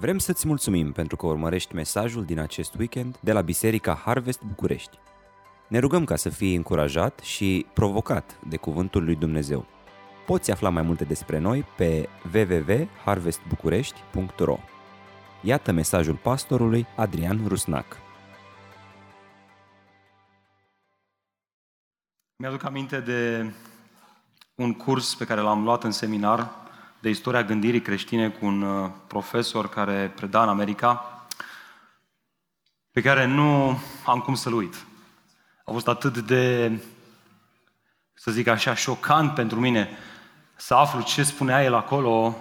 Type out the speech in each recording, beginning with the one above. Vrem să-ți mulțumim pentru că urmărești mesajul din acest weekend de la Biserica Harvest București. Ne rugăm ca să fii încurajat și provocat de Cuvântul lui Dumnezeu. Poți afla mai multe despre noi pe www.harvestbucurești.ro. Iată mesajul pastorului Adrian Rusnac. Mi-aduc aminte de un curs pe care l-am luat în seminar de istoria gândirii creștine cu un profesor care preda în America, pe care nu am cum să-l uit. A fost atât de, să zic așa, șocant pentru mine să aflu ce spunea el acolo,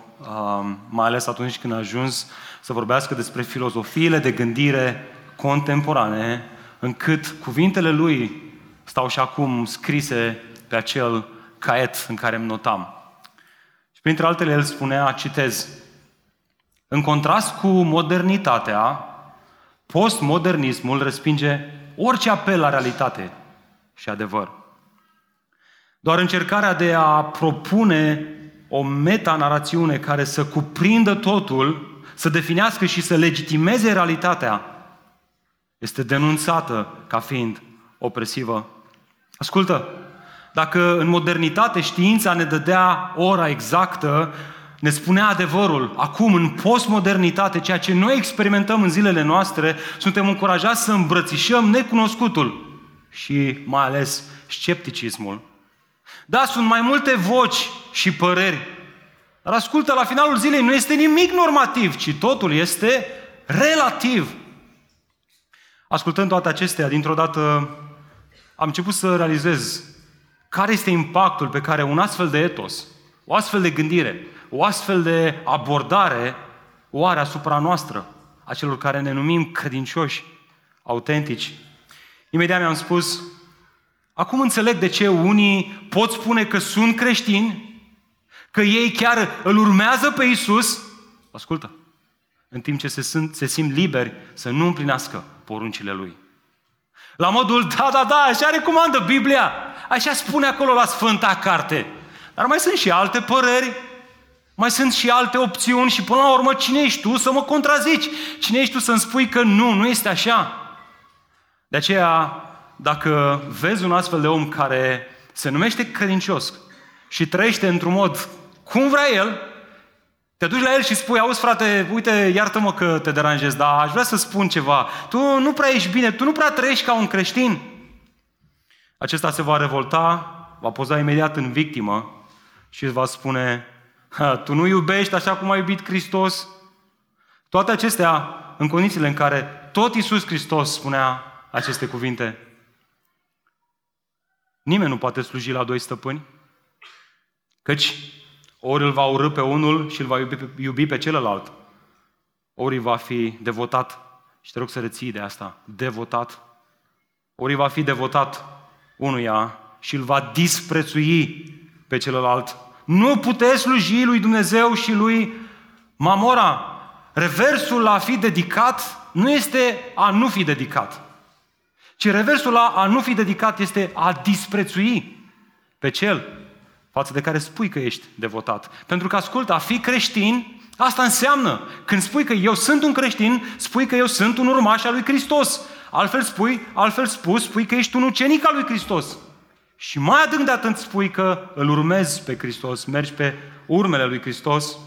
mai ales atunci când a ajuns să vorbească despre filozofiile de gândire contemporane, încât cuvintele lui stau și acum scrise pe acel caiet în care îmi notam. Și printre altele el spunea, citez, în contrast cu modernitatea, postmodernismul respinge orice apel la realitate și adevăr. Doar încercarea de a propune o metanarațiune care să cuprindă totul, să definească și să legitimeze realitatea, este denunțată ca fiind opresivă. Ascultă, dacă în modernitate știința ne dădea ora exactă, ne spunea adevărul, acum în postmodernitate, ceea ce noi experimentăm în zilele noastre, suntem încurajați să îmbrățișăm necunoscutul și mai ales scepticismul. Da, sunt mai multe voci și păreri, dar ascultă, la finalul zilei nu este nimic normativ, ci totul este relativ. Ascultând toate acestea, dintr-o dată am început să realizez care este impactul pe care un astfel de etos, o astfel de gândire, o astfel de abordare o are asupra noastră, a celor care ne numim credincioși, autentici. Imediat mi-am spus, acum înțeleg de ce unii pot spune că sunt creștini, că ei chiar îl urmează pe Iisus, ascultă, în timp ce se simt liberi să nu împlinească poruncile Lui. La modul, da, așa recomandă Biblia, așa spune acolo la Sfânta Carte. Dar mai sunt și alte păreri, mai sunt și alte opțiuni și până la urmă cine ești tu să mă contrazici? Cine ești tu să-mi spui că nu este așa? De aceea, dacă vezi un astfel de om care se numește credincios și trăiește într-un mod cum vrea el, te duci la el și spui, auzi frate, uite, iartă-mă că te deranjez, dar aș vrea să spun ceva. Tu nu prea ești bine, tu nu prea trăiești ca un creștin. Acesta se va revolta, va poza imediat în victimă și îți va spune, tu nu iubești așa cum a iubit Hristos. Toate acestea în condițiile în care tot Iisus Hristos spunea aceste cuvinte. Nimeni nu poate sluji la doi stăpâni, căci ori îl va urî pe unul și îl va iubi pe celălalt, ori va fi devotat, și te rog să reții de asta, devotat, ori va fi devotat unuia și îl va disprețui pe celălalt. Nu puteți sluji lui Dumnezeu și lui Mamora. Reversul la a fi dedicat nu este a nu fi dedicat, ci reversul la a nu fi dedicat este a disprețui pe cel față de care spui că ești devotat. Pentru că, ascultă, a fi creștin, asta înseamnă, când spui că eu sunt un creștin, spui că eu sunt un urmaș al lui Hristos. Altfel spui că ești un ucenic al lui Hristos. Și mai adânc de atât spui că îl urmezi pe Hristos, mergi pe urmele lui Hristos.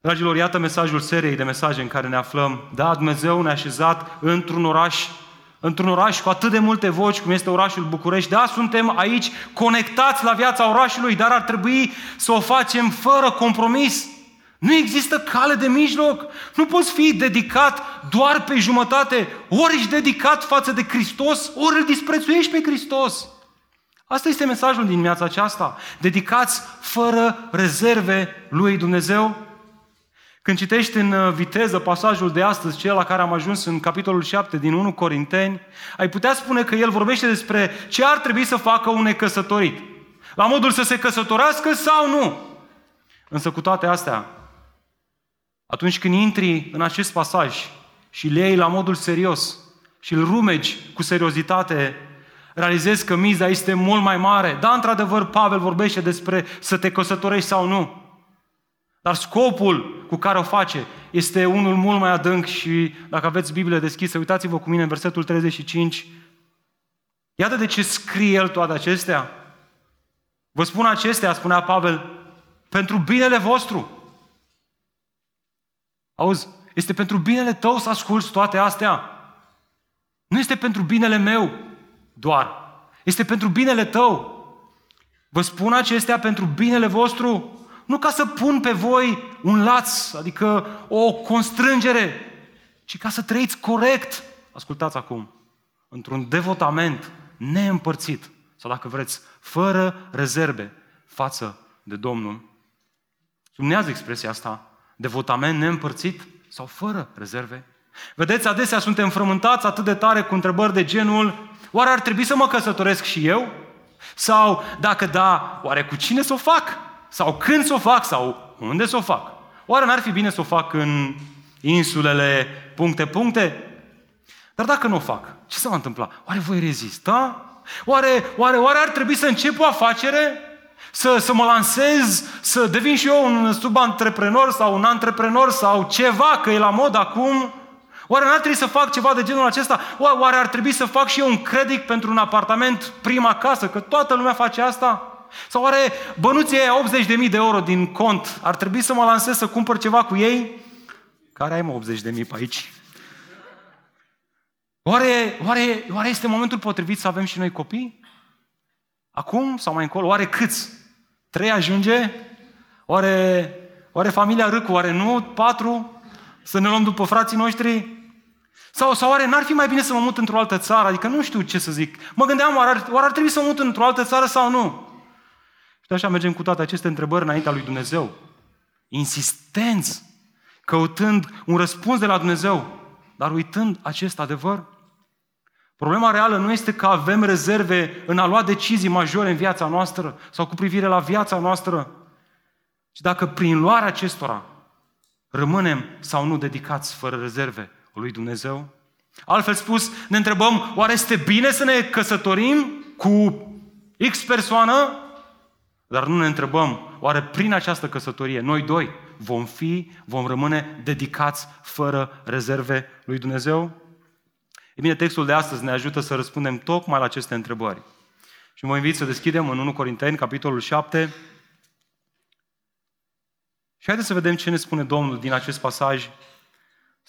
Dragilor, iată mesajul seriei de mesaje în care ne aflăm. Da, Dumnezeu ne-a așezat într-un oraș cu atât de multe voci, cum este orașul București. Da, suntem aici conectați la viața orașului, dar ar trebui să o facem fără compromis. Nu există cale de mijloc. Nu poți fi dedicat doar pe jumătate. Ori ești dedicat față de Hristos, ori îl disprețuiești pe Hristos. Asta este mesajul din viața aceasta. Dedicați fără rezerve lui Dumnezeu. Când citești în viteză pasajul de astăzi, cel la care am ajuns în capitolul 7 din 1 Corinteni, ai putea spune că el vorbește despre ce ar trebui să facă un necăsătorit. La modul să se căsătorească sau nu. Însă cu toate astea, atunci când intri în acest pasaj și îl iei la modul serios și îl rumegi cu seriozitate, realizezi că miza este mult mai mare. Da, într-adevăr, Pavel vorbește despre să te căsătorești sau nu. Dar scopul cu care o face este unul mult mai adânc și dacă aveți Biblia deschisă, uitați-vă cu mine în versetul 35. Iată de ce scrie el toate acestea. Vă spun acestea, spunea Pavel, pentru binele vostru. Auzi, este pentru binele tău să asculți toate astea. Nu este pentru binele meu doar. Este pentru binele tău. Vă spun acestea pentru binele vostru, nu ca să pun pe voi un laț, adică o constrângere, ci ca să trăiți corect. Ascultați acum, într-un devotament neîmpărțit, sau dacă vreți, fără rezerve față de Domnul. Sublinează expresia asta, devotament neîmpărțit sau fără rezerve. Vedeți, adesea suntem frământați atât de tare cu întrebări de genul, oare ar trebui să mă căsătoresc și eu? Sau, dacă da, oare cu cine să o fac? Sau când să o fac? Sau unde să o fac? Oare n-ar fi bine să o fac în insulele puncte? Dar dacă nu o fac, ce se va întâmpla? Oare voi rezista? Oare ar trebui să încep o afacere? Să mă lansez? Să devin și eu un subantreprenor sau un antreprenor sau ceva, că e la mod acum? Oare n-ar trebui să fac ceva de genul acesta? Oare ar trebui să fac și eu un credit pentru un apartament, prima casă, că toată lumea face asta? Sau oare bănuții aia 80.000 de euro din cont, ar trebui să mă lansez să cumpăr ceva cu ei? Care ai mă 80.000 pe aici? Oare este momentul potrivit să avem și noi copii? Acum sau mai încolo? Oare câți? 3 ajunge? Oare familia Rîcu? Oare nu? 4? Să ne luăm după frații noștri? Sau oare n-ar fi mai bine să mă mut într-o altă țară? Adică nu știu ce să zic. Mă gândeam, oare ar trebui să mă mut într-o altă țară sau nu? Și așa mergem cu toate aceste întrebări înaintea lui Dumnezeu. Insistenți, căutând un răspuns de la Dumnezeu, dar uitând acest adevăr. Problema reală nu este că avem rezerve în a lua decizii majore în viața noastră sau cu privire la viața noastră, ci dacă prin luarea acestora rămânem sau nu dedicați fără rezerve lui Dumnezeu. Altfel spus, ne întrebăm, oare este bine să ne căsătorim cu X persoană? Dar nu ne întrebăm, oare prin această căsătorie noi doi vom rămâne dedicați fără rezerve lui Dumnezeu? E bine, textul de astăzi ne ajută să răspundem tocmai la aceste întrebări. Și vă invit să deschidem în 1 Corinteni, capitolul 7. Și haideți să vedem ce ne spune Domnul din acest pasaj.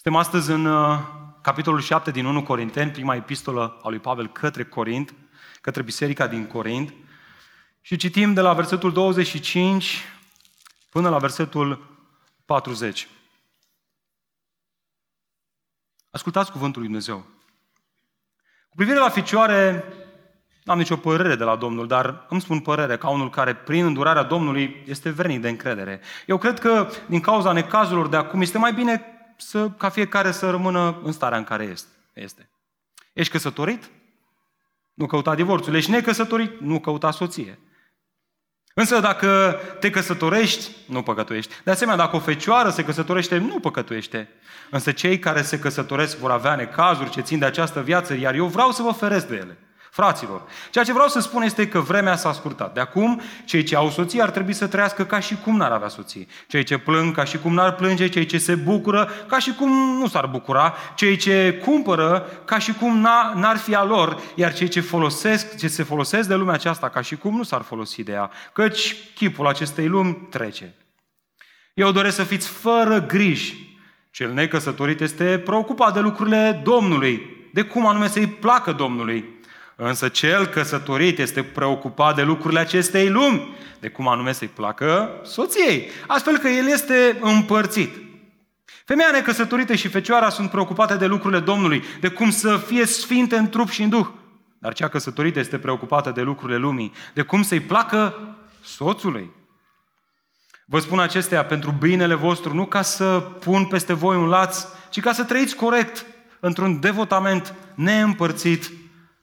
Suntem astăzi în capitolul 7 din 1 Corinteni, prima epistolă a lui Pavel către Corint, către biserica din Corint. Și citim de la versetul 25 până la versetul 40. Ascultați cuvântul lui Dumnezeu. Cu privire la ficioare, n-am nicio părere de la Domnul, dar îmi spun părere ca unul care, prin îndurarea Domnului, este vrednic de încredere. Eu cred că, din cauza necazurilor de acum, este mai bine ca fiecare să rămână în starea în care este. Ești căsătorit? Nu căuta divorțul. Ești necăsătorit? Nu căuta soție. Însă dacă te căsătorești, nu păcătuiești. De asemenea, dacă o fecioară se căsătorește, nu păcătuiește. Însă cei care se căsătoresc vor avea necazuri ce țin de această viață, iar eu vreau să vă feresc de ele. Fraților, ceea ce vreau să spun este că vremea s-a scurtat. De acum, cei ce au soții ar trebui să trăiască ca și cum n-ar avea soții. Cei ce plâng, ca și cum n-ar plânge. Cei ce se bucură, ca și cum nu s-ar bucura. Cei ce cumpără, ca și cum n-ar fi a lor. Iar cei ce se folosesc de lumea aceasta, ca și cum nu s-ar folosi de ea. Căci chipul acestei lumi trece. Eu doresc să fiți fără griji. Cel necăsătorit este preocupat de lucrurile Domnului. De cum anume să-i placă Domnului. Însă cel căsătorit este preocupat de lucrurile acestei lumi, de cum anume să-i placă soției, astfel că el este împărțit. Femeia necăsătorită și fecioara sunt preocupate de lucrurile Domnului, de cum să fie sfinte în trup și în duh. Dar cea căsătorită este preocupată de lucrurile lumii, de cum să-i placă soțului. Vă spun acestea pentru binele vostru, nu ca să pun peste voi un laț, ci ca să trăiți corect, într-un devotament neîmpărțit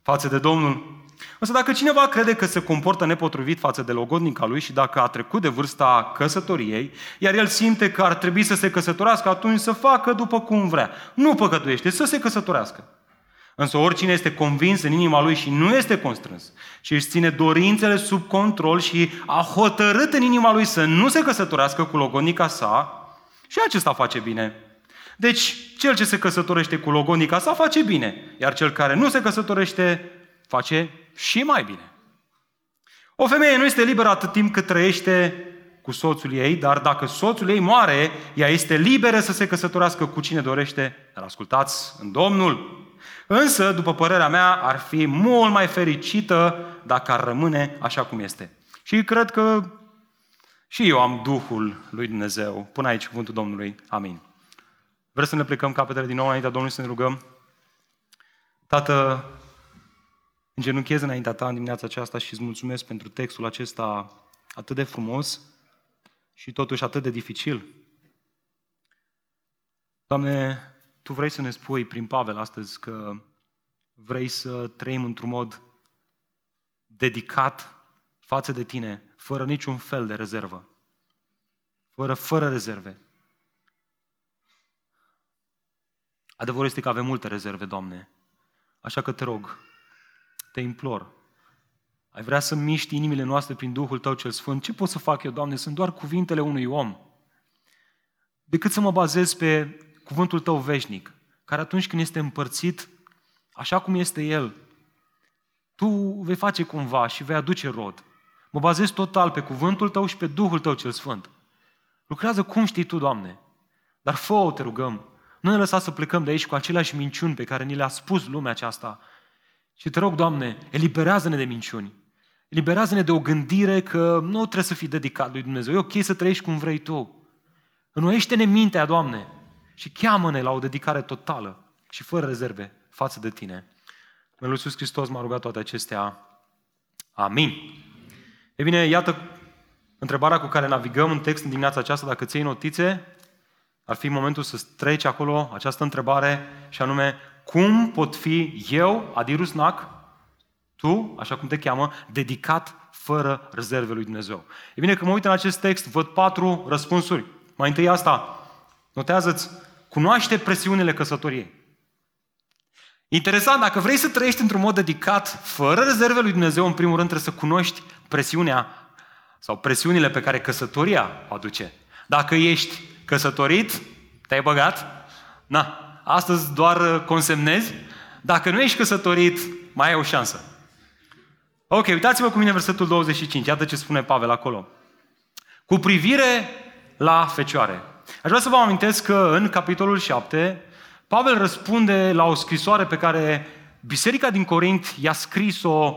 față de Domnul. Însă dacă cineva crede că se comportă nepotrivit față de logodnica lui și dacă a trecut de vârsta căsătoriei, iar el simte că ar trebui să se căsătorească, atunci să facă după cum vrea. Nu păcătuiește, să se căsătorească. Însă oricine este convins în inima lui și nu este constrâns, și își ține dorințele sub control și a hotărât în inima lui să nu se căsătorească cu logodnica sa, Și acesta face bine. Deci, cel ce se căsătorește cu logonica sa face bine, iar cel care nu se căsătorește face și mai bine. O femeie nu este liberă atât timp cât trăiește cu soțul ei, dar dacă soțul ei moare, ea este liberă să se căsătorească cu cine dorește, dar ascultați, în Domnul. Însă, după părerea mea, ar fi mult mai fericită dacă ar rămâne așa cum este. Și cred că și eu am Duhul lui Dumnezeu. Până aici cuvântul Domnului. Amin. Vreți să ne plecăm capetele din nou înaintea Domnului să ne rugăm? Tată, îngenunchez înaintea Ta în dimineața aceasta și îți mulțumesc pentru textul acesta atât de frumos și totuși atât de dificil. Doamne, Tu vrei să ne spui prin Pavel astăzi că vrei să trăim într-un mod dedicat față de Tine, fără niciun fel de rezervă. Fără rezerve. Adevărul este că avem multe rezerve, Doamne. Așa că Te rog, Te implor. Ai vrea să miști inimile noastre prin Duhul Tău cel Sfânt. Ce pot să fac eu, Doamne? Sunt doar cuvintele unui om. Decât să mă bazez pe cuvântul Tău veșnic, care atunci când este împărțit, așa cum este el, Tu vei face cumva și vei aduce rod. Mă bazez total pe cuvântul Tău și pe Duhul Tău cel Sfânt. Lucrează cum știi Tu, Doamne. Dar fă-o, te rugăm. Nu ne lăsa să plecăm de aici cu aceleași minciuni pe care ni le-a spus lumea aceasta. Și te rog, Doamne, eliberează-ne de minciuni. Eliberează-ne de o gândire că nu trebuie să fii dedicat lui Dumnezeu. E ok să trăiești cum vrei Tu. Înnoiește-ne mintea, Doamne, și cheamă-ne la o dedicare totală și fără rezerve față de Tine. În Iisus Hristos m-a rugat toate acestea. Amin. E bine, iată întrebarea cu care navigăm în text în dimineața aceasta. Dacă ții notițe, ar fi momentul să treci acolo această întrebare și anume, cum pot fi eu, Adi Rusnac, tu, așa cum te cheamă, dedicat fără rezerve lui Dumnezeu? E bine, când mă uit în acest text, văd 4 răspunsuri. Mai întâi asta, notează-ți, cunoaște presiunile căsătoriei. Interesant, dacă vrei să trăiești într-un mod dedicat, fără rezerve lui Dumnezeu, în primul rând trebuie să cunoști presiunea sau presiunile pe care căsătoria o aduce. Dacă ești căsătorit, te-ai băgat? Na, astăzi doar consemnezi. Dacă nu ești căsătorit, mai ai o șansă. Ok, uitați-vă cu mine versetul 25. Iată ce spune Pavel acolo. Cu privire la fecioare. Aș vrea să vă amintesc că în capitolul 7, Pavel răspunde la o scrisoare pe care Biserica din Corint i-a scris-o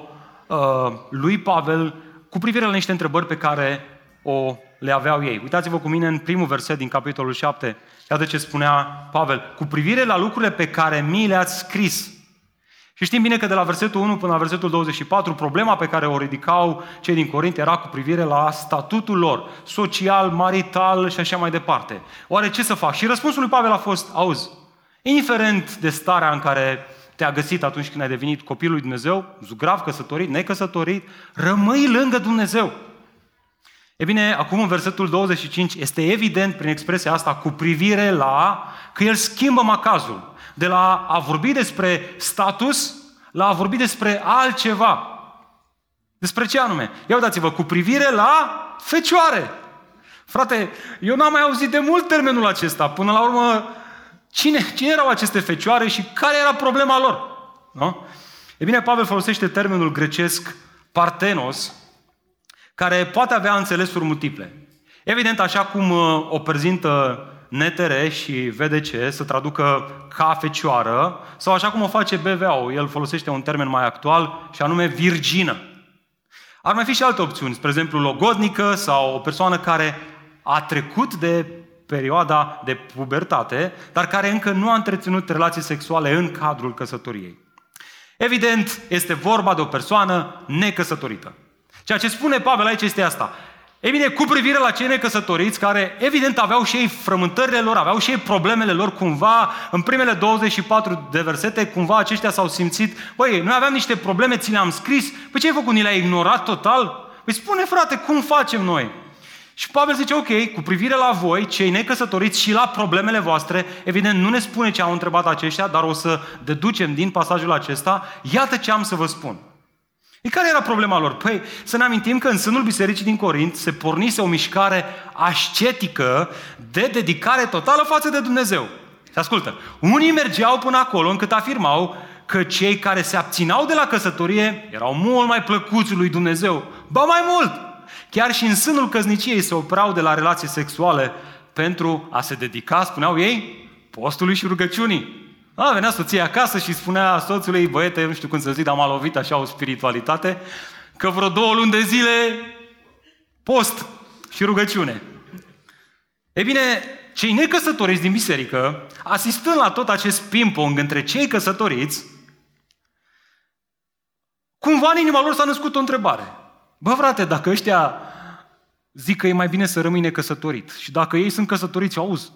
lui Pavel cu privire la niște întrebări pe care o le aveau ei. Uitați-vă cu mine în primul verset din capitolul 7. Iată ce spunea Pavel. Cu privire la lucrurile pe care mi le-ați scris. Și știm bine că de la versetul 1 până la versetul 24, problema pe care o ridicau cei din Corint era cu privire la statutul lor, social, marital și așa mai departe. Oare ce să fac? Și răspunsul lui Pavel a fost, auzi, indiferent de starea în care te-a găsit atunci când ai devenit copilul lui Dumnezeu, zugrav, căsătorit, necăsătorit, rămâi lângă Dumnezeu. E bine, acum în versetul 25 este evident prin expresia asta cu privire la că el schimbă macazul. De la a vorbi despre status la a vorbi despre altceva. Despre ce anume? Ia uitați-vă, cu privire la fecioare. Frate, eu n-am mai auzit de mult termenul acesta. Până la urmă, cine erau aceste fecioare și care era problema lor? Nu? E bine, Pavel folosește termenul grecesc partenos, care poate avea înțelesuri multiple. Evident, așa cum o prezintă NTR și VDC, să traducă ca fecioară, sau așa cum o face BVA-ul, el folosește un termen mai actual, și anume virgină. Ar mai fi și alte opțiuni, spre exemplu logodnică sau o persoană care a trecut de perioada de pubertate, dar care încă nu a întreținut relații sexuale în cadrul căsătoriei. Evident, este vorba de o persoană necăsătorită. Ceea ce spune Pavel aici este asta. Ei bine, cu privire la cei necăsătoriți, care evident aveau și ei frământările lor, aveau și ei problemele lor cumva, în primele 24 de versete, cumva aceștia s-au simțit, băi, noi aveam niște probleme, ți le-am scris, păi ce ai făcut, ni le-ai ignorat total? Păi spune, frate, cum facem noi? Și Pavel zice, ok, cu privire la voi, cei necăsătoriți și la problemele voastre, evident nu ne spune ce au întrebat aceștia, dar o să deducem din pasajul acesta, iată ce am să vă spun. Care era problema lor? Păi să ne amintim că în sânul bisericii din Corint se pornise o mișcare ascetică de dedicare totală față de Dumnezeu. Și ascultă, unii mergeau până acolo încât afirmau că cei care se abțineau de la căsătorie erau mult mai plăcuți lui Dumnezeu. Ba mai mult! Chiar și în sânul căsniciei se opreau de la relații sexuale pentru a se dedica, spuneau ei, postului și rugăciunii. A, venea soția acasă și spunea soțului, băiete, nu știu cum să zic, dar m-a lovit așa o spiritualitate, că vreo 2 luni de zile post și rugăciune. Ei bine, cei necăsătoriți din biserică, asistând la tot acest ping-pong între cei căsătoriți, cumva în inima lor s-a născut o întrebare. Bă, frate, dacă ăștia zic că e mai bine să rămâi necăsătorit și dacă ei sunt căsătoriți, auzi,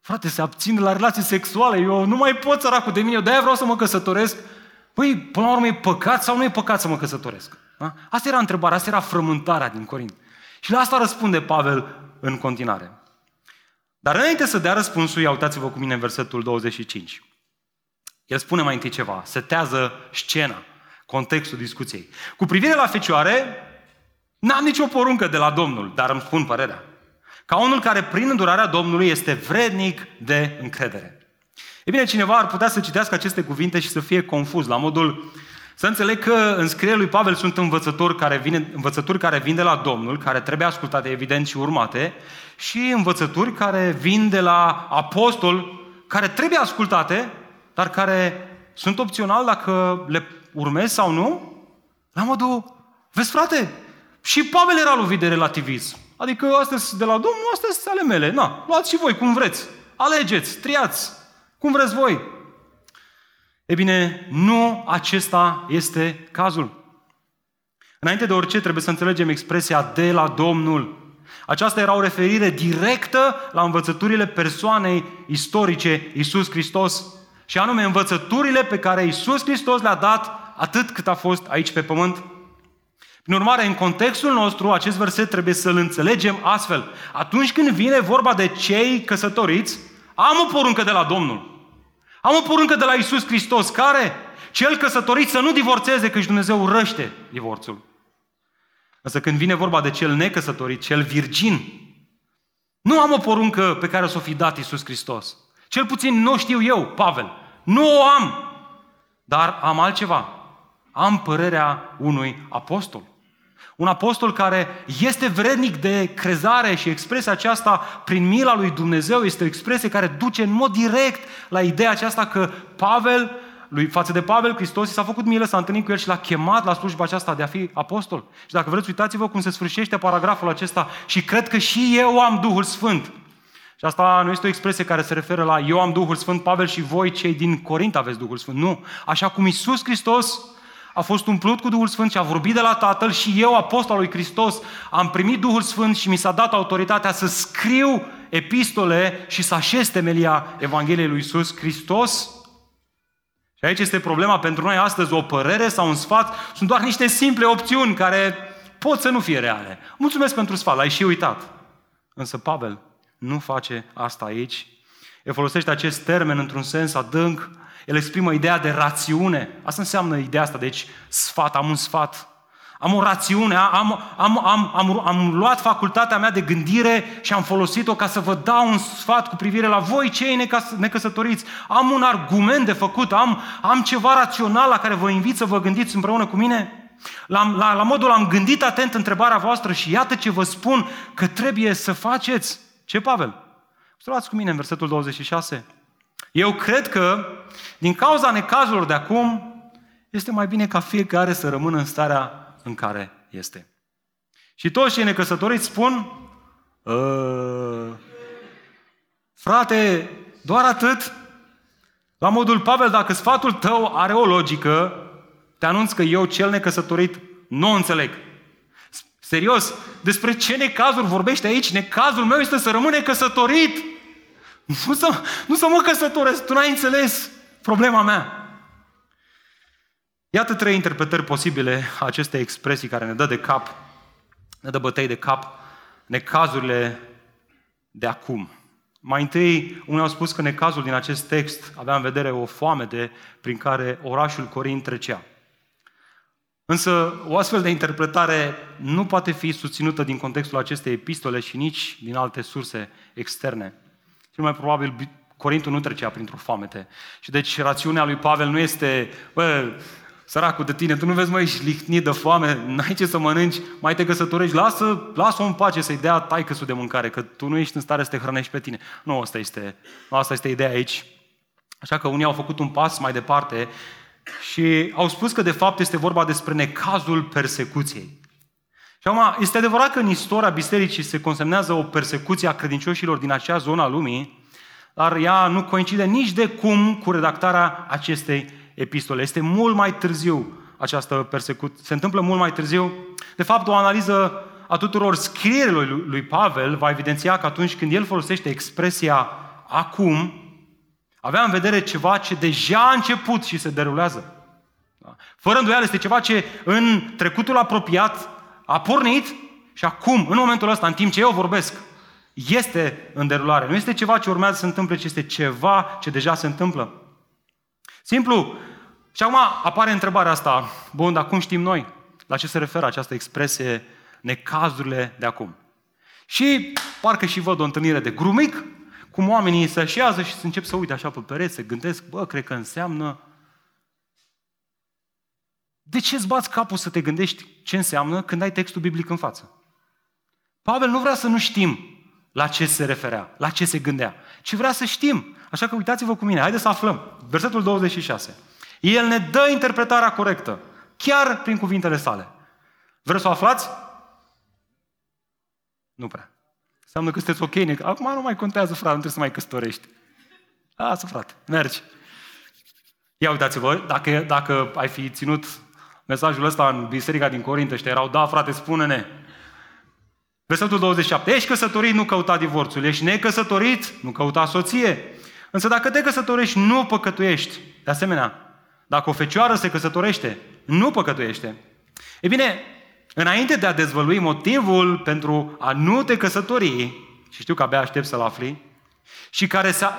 frate, se abțin de la relații sexuale, eu nu mai pot, săracul de mine, eu de-aia vreau să mă căsătoresc. Păi, până la urmă, e păcat sau nu e păcat să mă căsătoresc? Da? Asta era întrebarea, asta era frământarea din Corint. Și la asta răspunde Pavel în continuare. Dar înainte să dea răspunsul, ia uitați-vă cu mine în versetul 25. El spune mai întâi ceva, setează scena, contextul discuției. Cu privire la fecioare, n-am nicio poruncă de la Domnul, dar îmi spun părerea. Ca unul care prin îndurarea Domnului este vrednic de încredere. E bine, cineva ar putea să citească aceste cuvinte și să fie confuz, la modul să înțeleg că în scrierea lui Pavel sunt învățături care vin de la Domnul, care trebuie ascultate evident și urmate, și învățături care vin de la apostol, care trebuie ascultate, dar care sunt opțional dacă le urmezi sau nu, la modul, vezi frate, și Pavel era lovit de relativism. Adică astea sunt de la Domnul, astea sunt ale mele. Na, luați și voi cum vreți. Alegeți, triați, cum vreți voi. E bine, nu acesta este cazul. Înainte de orice trebuie să înțelegem expresia de la Domnul. Aceasta era o referire directă la învățăturile persoanei istorice Iisus Hristos. Și anume învățăturile pe care Iisus Hristos le-a dat atât cât a fost aici pe pământ. Prin urmare, în contextul nostru, acest verset trebuie să-l înțelegem astfel. Atunci când vine vorba de cei căsătoriți, am o poruncă de la Domnul. Am o poruncă de la Iisus Hristos, care cel căsătorit să nu divorțeze, căci Dumnezeu urăște divorțul. Însă când vine vorba de cel necăsătorit, cel virgin, nu am o poruncă pe care o s-o fi dat Iisus Hristos. Cel puțin nu știu eu, Pavel. Nu o am, dar am altceva. Am părerea unui apostol. Un apostol care este vrednic de crezare și expresia aceasta prin mila lui Dumnezeu este o expresie care duce în mod direct la ideea aceasta că față de Pavel, Hristos i s-a făcut milă, s-a întâlnit cu el și l-a chemat la slujba aceasta de a fi apostol. Și dacă vreți, uitați-vă cum se sfârșește paragraful acesta și cred că și eu am Duhul Sfânt. Și asta nu este o expresie care se referă la eu am Duhul Sfânt, Pavel și voi cei din Corint aveți Duhul Sfânt. Nu, așa cum Iisus Hristos a fost umplut cu Duhul Sfânt și a vorbit de la Tatăl și eu, apostolul lui Hristos, am primit Duhul Sfânt și mi s-a dat autoritatea să scriu epistole și să așez temelia Evangheliei lui Iisus Hristos. Și aici este problema pentru noi astăzi, o părere sau un sfat, sunt doar niște simple opțiuni care pot să nu fie reale. Mulțumesc pentru sfat, l-ai și uitat. Însă Pavel nu face asta aici. El folosește acest termen într-un sens adânc. El exprimă ideea de rațiune. Asta înseamnă ideea asta, deci sfat, am un sfat. Am o rațiune, am luat facultatea mea de gândire și am folosit-o ca să vă dau un sfat cu privire la voi cei necăsătoriți. Am un argument de făcut, am ceva rațional la care vă invit să vă gândiți împreună cu mine. La modul am gândit atent întrebarea voastră și iată ce vă spun că trebuie să faceți. Ce, Pavel? Luați cu mine în versetul 26. Eu cred că, din cauza necazurilor de acum, este mai bine ca fiecare să rămână în starea în care este. Și toți cei necăsătoriți spun, frate, doar atât? La modul, Pavel, dacă sfatul tău are o logică, te anunț că eu, cel necăsătorit, nu o înțeleg. Serios, despre ce necazuri vorbești aici? Necazul meu este să rămâne căsătorit! Nu să mă căsătoresc, tu n-ai înțeles problema mea. Iată 3 interpretări posibile a acestei expresii care ne dă bătăi de cap, necazurile de acum. Mai întâi, unii au spus că necazul din acest text avea în vedere o foamete prin care orașul Corint trecea. Însă o astfel de interpretare nu poate fi susținută din contextul acestei epistole și nici din alte surse externe. Cel mai probabil Corintul nu trecea printr-o foamete. Și deci rațiunea lui Pavel nu este: bă, săracul de tine, tu nu vezi, mă, ești lihnit de foame, n-ai ce să mănânci, mai te căsătorești, lasă-o în pace să-i dea taică-sul de mâncare, că tu nu ești în stare să te hrănești pe tine. Nu, asta este ideea aici. Așa că unii au făcut un pas mai departe și au spus că de fapt este vorba despre necazul persecuției. Și acum, este adevărat că în istoria bisericii se consemnează o persecuție a credincioșilor din acea zonă a lumii, dar ea nu coincide nici de cum cu redactarea acestei epistole. Este mult mai târziu această persecuție. Se întâmplă mult mai târziu. De fapt, o analiză a tuturor scrierilor lui Pavel va evidenția că atunci când el folosește expresia acum, avea în vedere ceva ce deja a început și se derulează. Fără îndoială este ceva ce în trecutul apropiat a pornit și acum, în momentul ăsta, în timp ce eu vorbesc, este în derulare. Nu este ceva ce urmează să se întâmple, ci este ceva ce deja se întâmplă. Simplu. Și acum apare întrebarea asta. Bun, dar cum știm noi la ce se referă această expresie necazurile de acum? Și parcă și văd o întâlnire de grumic, cum oamenii se așează și se încep să uite așa pe pereți, se gândesc, bă, cred că înseamnă... De ce îți bați capul să te gândești ce înseamnă când ai textul biblic în față? Pavel nu vrea să nu știm la ce se referea, la ce se gândea, ci vrea să știm. Așa că uitați-vă cu mine, haideți să aflăm. Versetul 26. El ne dă interpretarea corectă, chiar prin cuvintele sale. Vreți să o aflați? Nu prea. Înseamnă că sunteți ok. Acum nu mai contează, frate, nu trebuie să mai căsătorești. Lasă, frate, mergi. Ia uitați-vă, dacă ai fi ținut mesajul ăsta în biserica din Corint, ăștia erau, da, frate, spune-ne. Versetul 27. Ești căsătorit, nu căuta divorțul. Ești necăsătorit, nu căuta soție. Însă dacă te căsătorești, nu păcătuiești. De asemenea, dacă o fecioară se căsătorește, nu păcătuiește. Ei bine, înainte de a dezvălui motivul pentru a nu te căsători, și știu că abia aștept să-l afli,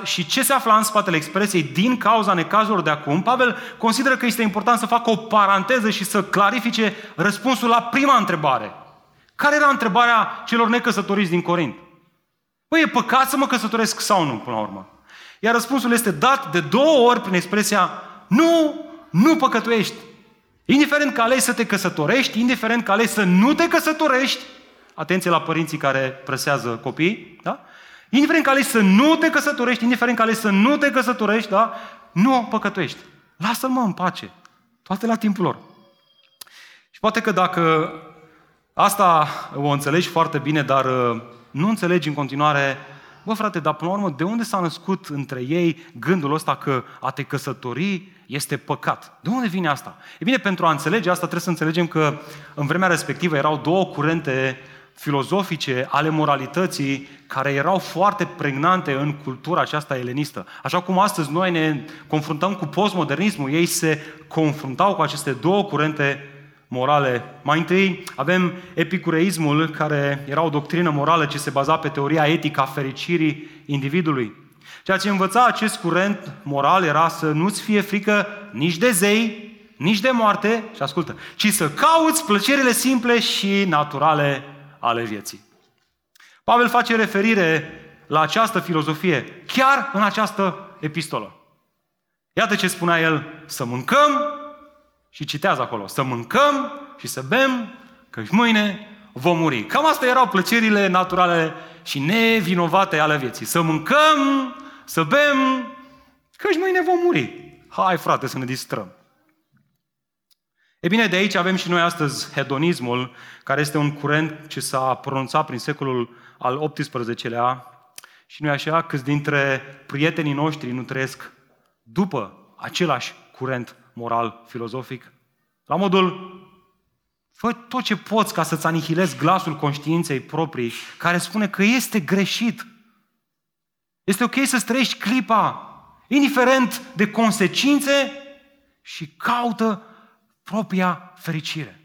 și ce se afla în spatele expresiei din cauza necazurilor de acum, Pavel consideră că este important să facă o paranteză și să clarifice răspunsul la prima întrebare. Care era întrebarea celor necăsătoriți din Corint? Păi, e păcat să mă căsătoresc sau nu, până la urmă? Iar răspunsul este dat de două ori prin expresia nu păcătuiești. Indiferent că alegi să te căsătorești, indiferent că alegi să nu te căsătorești, atenție la părinții care presează copiii, da? Indiferent că alegi să nu te căsătorești, indiferent că alegi să nu te căsătorești, da? Nu păcătuiești. Lasă-mă în pace. Toate la timpul lor. Și poate că dacă asta o înțelegi foarte bine, dar nu înțelegi în continuare, bă, frate, dar până la urmă, de unde s-a născut între ei gândul ăsta că a te căsători este păcat? De unde vine asta? E bine, pentru a înțelege asta trebuie să înțelegem că în vremea respectivă erau două curente filozofice ale moralității care erau foarte pregnante în cultura aceasta elenistă. Așa cum astăzi noi ne confruntăm cu postmodernismul, ei se confruntau cu aceste două curente morale. Mai întâi avem epicureismul, care era o doctrină morală ce se baza pe teoria etică a fericirii individului. Ceea ce învăța acest curent moral era să nu-ți fie frică nici de zei, nici de moarte, și ascultă, ci să cauți plăcerile simple și naturale ale vieții. Pavel face referire la această filozofie chiar în această epistolă. Iată ce spunea el: să mâncăm, și citează acolo, să mâncăm și să bem, că mâine vom muri. Cam asta erau plăcerile naturale și nevinovate ale vieții. Să mâncăm, să bem, că mâine vom muri. Hai, frate, să ne distrăm. E bine, de aici avem și noi astăzi hedonismul, care este un curent ce s-a pronunțat prin secolul al XVIII-lea și nu e așa, câți dintre prietenii noștri nu trăiesc după același curent moral, filozofic, la modul: fă tot ce poți ca să-ți anihilezi glasul conștiinței proprii, care spune că este greșit. Este ok să trăiești clipa, indiferent de consecințe, și caută propria fericire.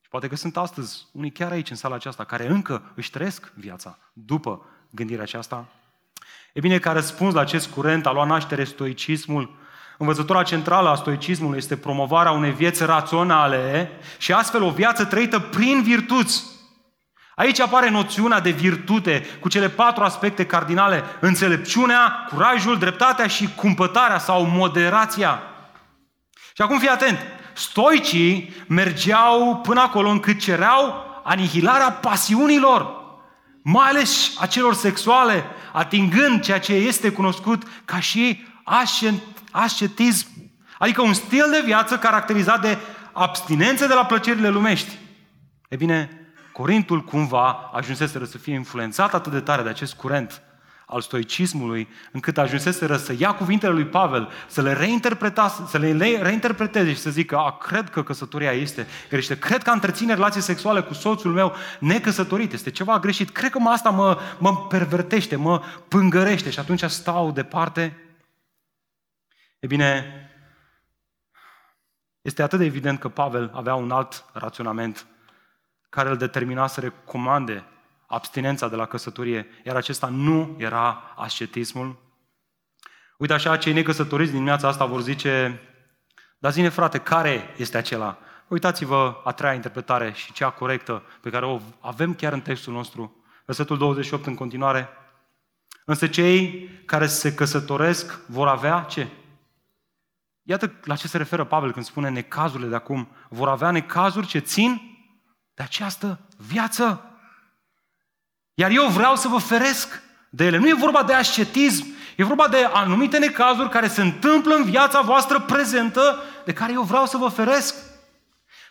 Și poate că sunt astăzi unii chiar aici, în sala aceasta, care încă își trăiesc viața după gândirea aceasta. E bine, ca răspuns la acest curent a luat naștere stoicismul, Învățătura centrală a stoicismului este promovarea unei vieți raționale și astfel o viață trăită prin virtuți. Aici apare noțiunea de virtute cu cele 4 aspecte cardinale: înțelepciunea, curajul, dreptatea și cumpătarea sau moderația. Și acum fii atent, stoicii mergeau până acolo încât cereau anihilarea pasiunilor, mai ales a celor sexuale, atingând ceea ce este cunoscut ca și ascetism, adică un stil de viață caracterizat de abstinență de la plăcerile lumești. E bine, Corintul cumva ajunseseră să fie influențat atât de tare de acest curent al stoicismului, încât ajunseseră să ia cuvintele lui Pavel, să le reinterpreteze și să zică: cred că căsătoria este greșită, cred că am întreține relații sexuale cu soțul meu necăsătorit, este ceva greșit, cred că asta mă pervertește, mă pângărește și atunci stau departe. E bine, este atât de evident că Pavel avea un alt raționament care îl determina să recomande abstinența de la căsătorie, iar acesta nu era ascetismul. Uite așa, cei necăsătoriți din dimineața asta vor zice: dar zi-ne, frate, care este acela? Uitați-vă a treia interpretare și cea corectă pe care o avem chiar în textul nostru. Versetul 28 în continuare. Însă cei care se căsătoresc vor avea ce? Iată la ce se referă Pavel când spune necazurile de acum. Vor avea necazuri ce țin de această viață. Iar eu vreau să vă feresc de ele. Nu e vorba de ascetism, e vorba de anumite necazuri care se întâmplă în viața voastră prezentă, de care eu vreau să vă feresc.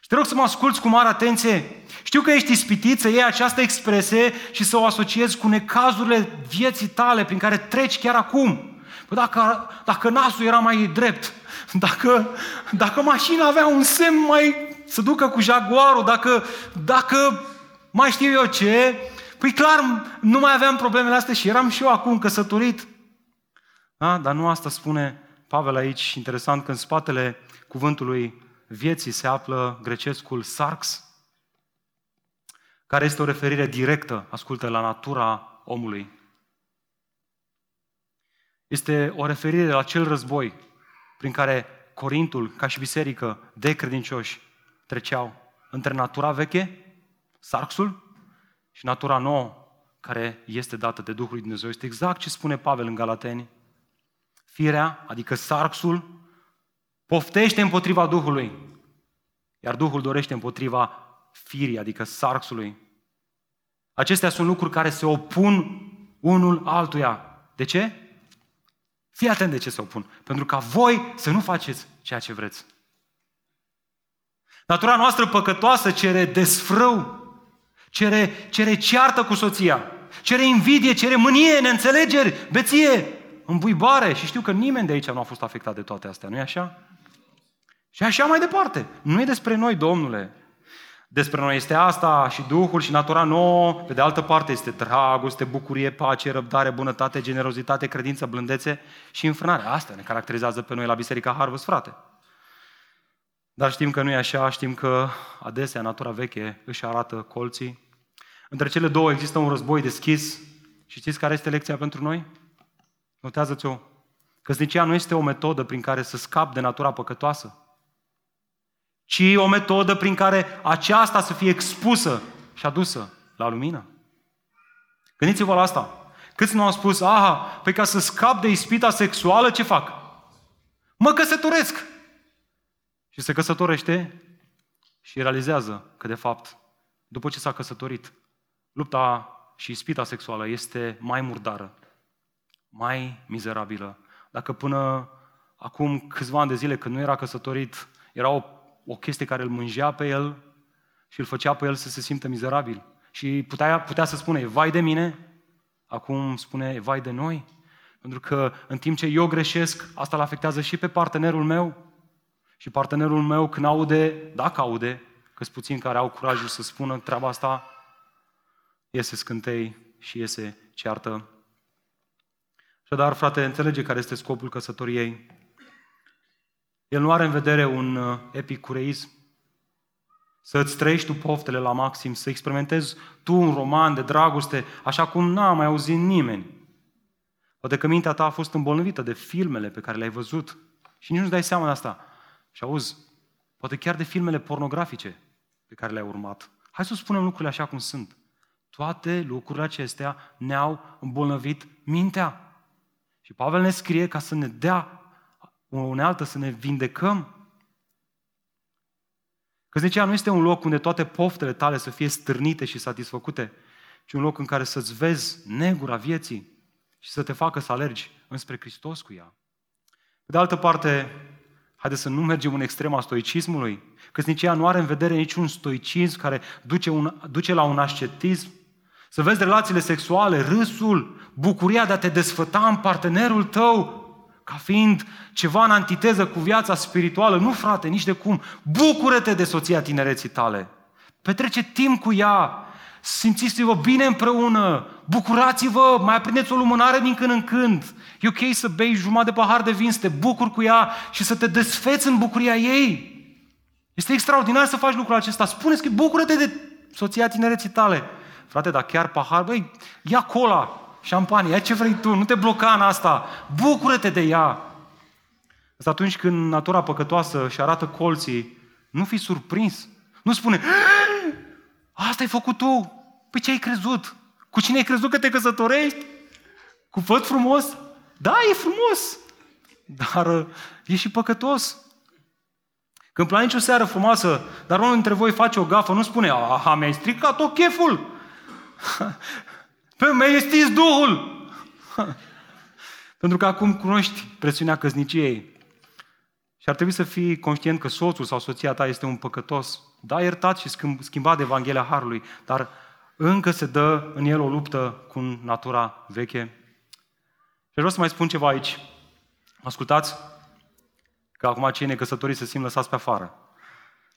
Și te rog să mă asculți cu mare atenție. Știu că ești ispitit să iei această expresie și să o asociezi cu necazurile vieții tale prin care treci chiar acum. Păi dacă nasul era mai drept, dacă mașina avea un semn mai să ducă cu jaguarul, dacă mai știu eu ce... Păi clar, nu mai aveam problemele astea și eram și eu acum căsătorit. Da? Dar nu asta spune Pavel aici. Interesant că în spatele cuvântului vieții se află grecescul sarx, care este o referire directă, ascultă, la natura omului. Este o referire la acel război prin care Corintul, ca și biserică de credincioși, treceau între natura veche, sarxul, și natura nouă, care este dată de Duhul lui Dumnezeu. Este exact ce spune Pavel în Galateni. Firea, adică sarxul, poftește împotriva Duhului, iar Duhul dorește împotriva firii, adică sarxului. Acestea sunt lucruri care se opun unul altuia. De ce? Fii atent de ce se opun. Pentru ca voi să nu faceți ceea ce vreți. Natura noastră păcătoasă cere desfrâu, cere ceartă cu soția, cere invidie, cere mânie, neînțelegeri, beție, îmbuibare. Și știu că nimeni de aici nu a fost afectat de toate astea, nu-i așa? Și așa mai departe. Nu e despre noi, Domnule. Despre noi este asta și Duhul și natura nouă. Pe de altă parte este dragoste, bucurie, pace, răbdare, bunătate, generozitate, credință, blândețe și înfrânare. Asta ne caracterizează pe noi la Biserica Harvest, frate. Dar știm că nu e așa, știm că adesea natura veche își arată colții. Între cele două există un război deschis. Și știți care este lecția pentru noi? Notează-ți-o. Căsnicia nu este o metodă prin care să scapi de natura păcătoasă, ci o metodă prin care aceasta să fie expusă și adusă la lumină. Gândiți-vă la asta. Câți nu au spus: păi ca să scap de ispita sexuală, ce fac? Mă căsătoresc! Și se căsătorește și realizează că, de fapt, după ce s-a căsătorit, lupta și ispita sexuală este mai murdară, mai mizerabilă. Dacă până acum câțiva ani de zile, când nu era căsătorit, era o chestie care îl mângea pe el și îl făcea pe el să se simtă mizerabil. Și putea să spune: vai de mine, acum spune: vai de noi. Pentru că în timp ce eu greșesc, asta îl afectează și pe partenerul meu. Și partenerul meu, când aude, dacă aude, că-s puțini care au curajul să spună treaba asta, iese scântei și iese ceartă. Așadar, frate, înțelege care este scopul căsătoriei. El nu are în vedere un epicureism. Să-ți trăiești tu poftele la maxim, să experimentezi tu un roman de dragoste, așa cum n-a mai auzit nimeni. Poate că mintea ta a fost îmbolnăvită de filmele pe care le-ai văzut, Și nici nu dai seama de asta. Și auzi, poate chiar de filmele pornografice pe care le-ai urmat. Hai să spunem lucrurile așa cum sunt. Toate lucrurile acestea ne-au îmbolnăvit mintea. Și Pavel ne scrie ca să ne dea o unealtă, să ne vindecăm. Că zicea, nu este un loc unde toate poftele tale să fie stârnite și satisfăcute, ci un loc în care să-ți vezi negura vieții și să te facă să alergi înspre Hristos cu ea. Pe de altă parte, haideți să nu mergem în extrema stoicismului, că nicia nu are în vedere niciun stoicism care duce la un ascetism. Să vezi relațiile sexuale, râsul, bucuria de a te desfăta în partenerul tău, ca fiind ceva în antiteză cu viața spirituală. Nu, frate, nici de cum. Bucură-te de soția tinereții tale. Petrece timp cu ea. Simțiți-vă bine împreună. Bucurați-vă, mai aprindeți o lumânare din când în când. E ok să bei jumătate de pahar de vin, să te bucuri cu ea și să te desfeți în bucuria ei. Este extraordinar să faci lucrul acesta. Spuneți că bucură-te de soția tinereții tale. Frate, dar chiar pahar, băi, ia cola, șampanie, ia ce vrei tu, nu te bloca în asta. Bucură-te de ea. Însă atunci când natura păcătoasă și arată colții, nu fi surprins. Nu spune, asta ai făcut tu. Păi ce ai crezut? Cu cine ai crezut că te căsătorești? Cu făt frumos? Da, e frumos, dar e și păcătos. Când planici o seară frumoasă, dar unul dintre voi face o gafă, nu spune, aha, mi-ai stricat tot cheful. Păi mi-ai stins duhul. Pentru că acum cunoști presiunea căsniciei. Și ar trebui să fii conștient că soțul sau soția ta este un păcătos. Da, iertat și schimbat de Evanghelia Harului, dar încă se dă în el o luptă cu natura veche. Și vreau să mai spun ceva aici. Ascultați că acum cei necăsătoriți se simt lăsați pe afară.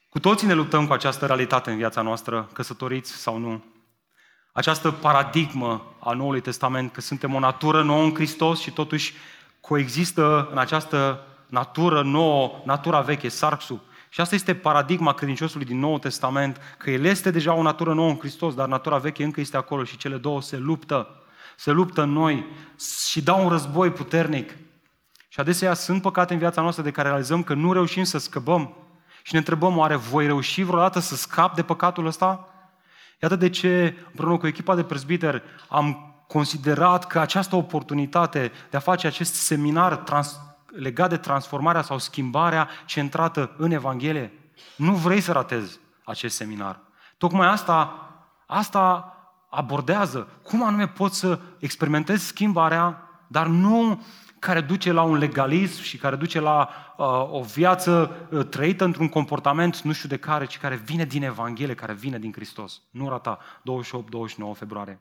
Cu toții ne luptăm cu această realitate în viața noastră, căsătoriți sau nu. Această paradigmă a Noului Testament, că suntem o natură nouă în Hristos și totuși coexistă în această natură nouă, natura veche, sarxul. Și asta este paradigma credinciosului din Noul Testament, că el este deja o natură nouă în Hristos, dar natura veche încă este acolo și cele două se luptă. Se luptă în noi și dau un război puternic. Și adesea sunt păcate în viața noastră de care realizăm că nu reușim să scăpăm. Și ne întrebăm, oare voi reuși vreodată să scap de păcatul ăsta? Iată de ce, împreună cu echipa de prezbiteri, am considerat că această oportunitate de a face acest seminar legat de transformarea sau schimbarea centrată în Evanghelie. Nu vrei să ratezi acest seminar. Tocmai asta abordează cum anume poți să experimentezi schimbarea, dar nu care duce la un legalism și care duce la o viață trăită într-un comportament nu știu de care, ci care vine din Evanghelie, care vine din Hristos. Nu rata 28-29 februarie.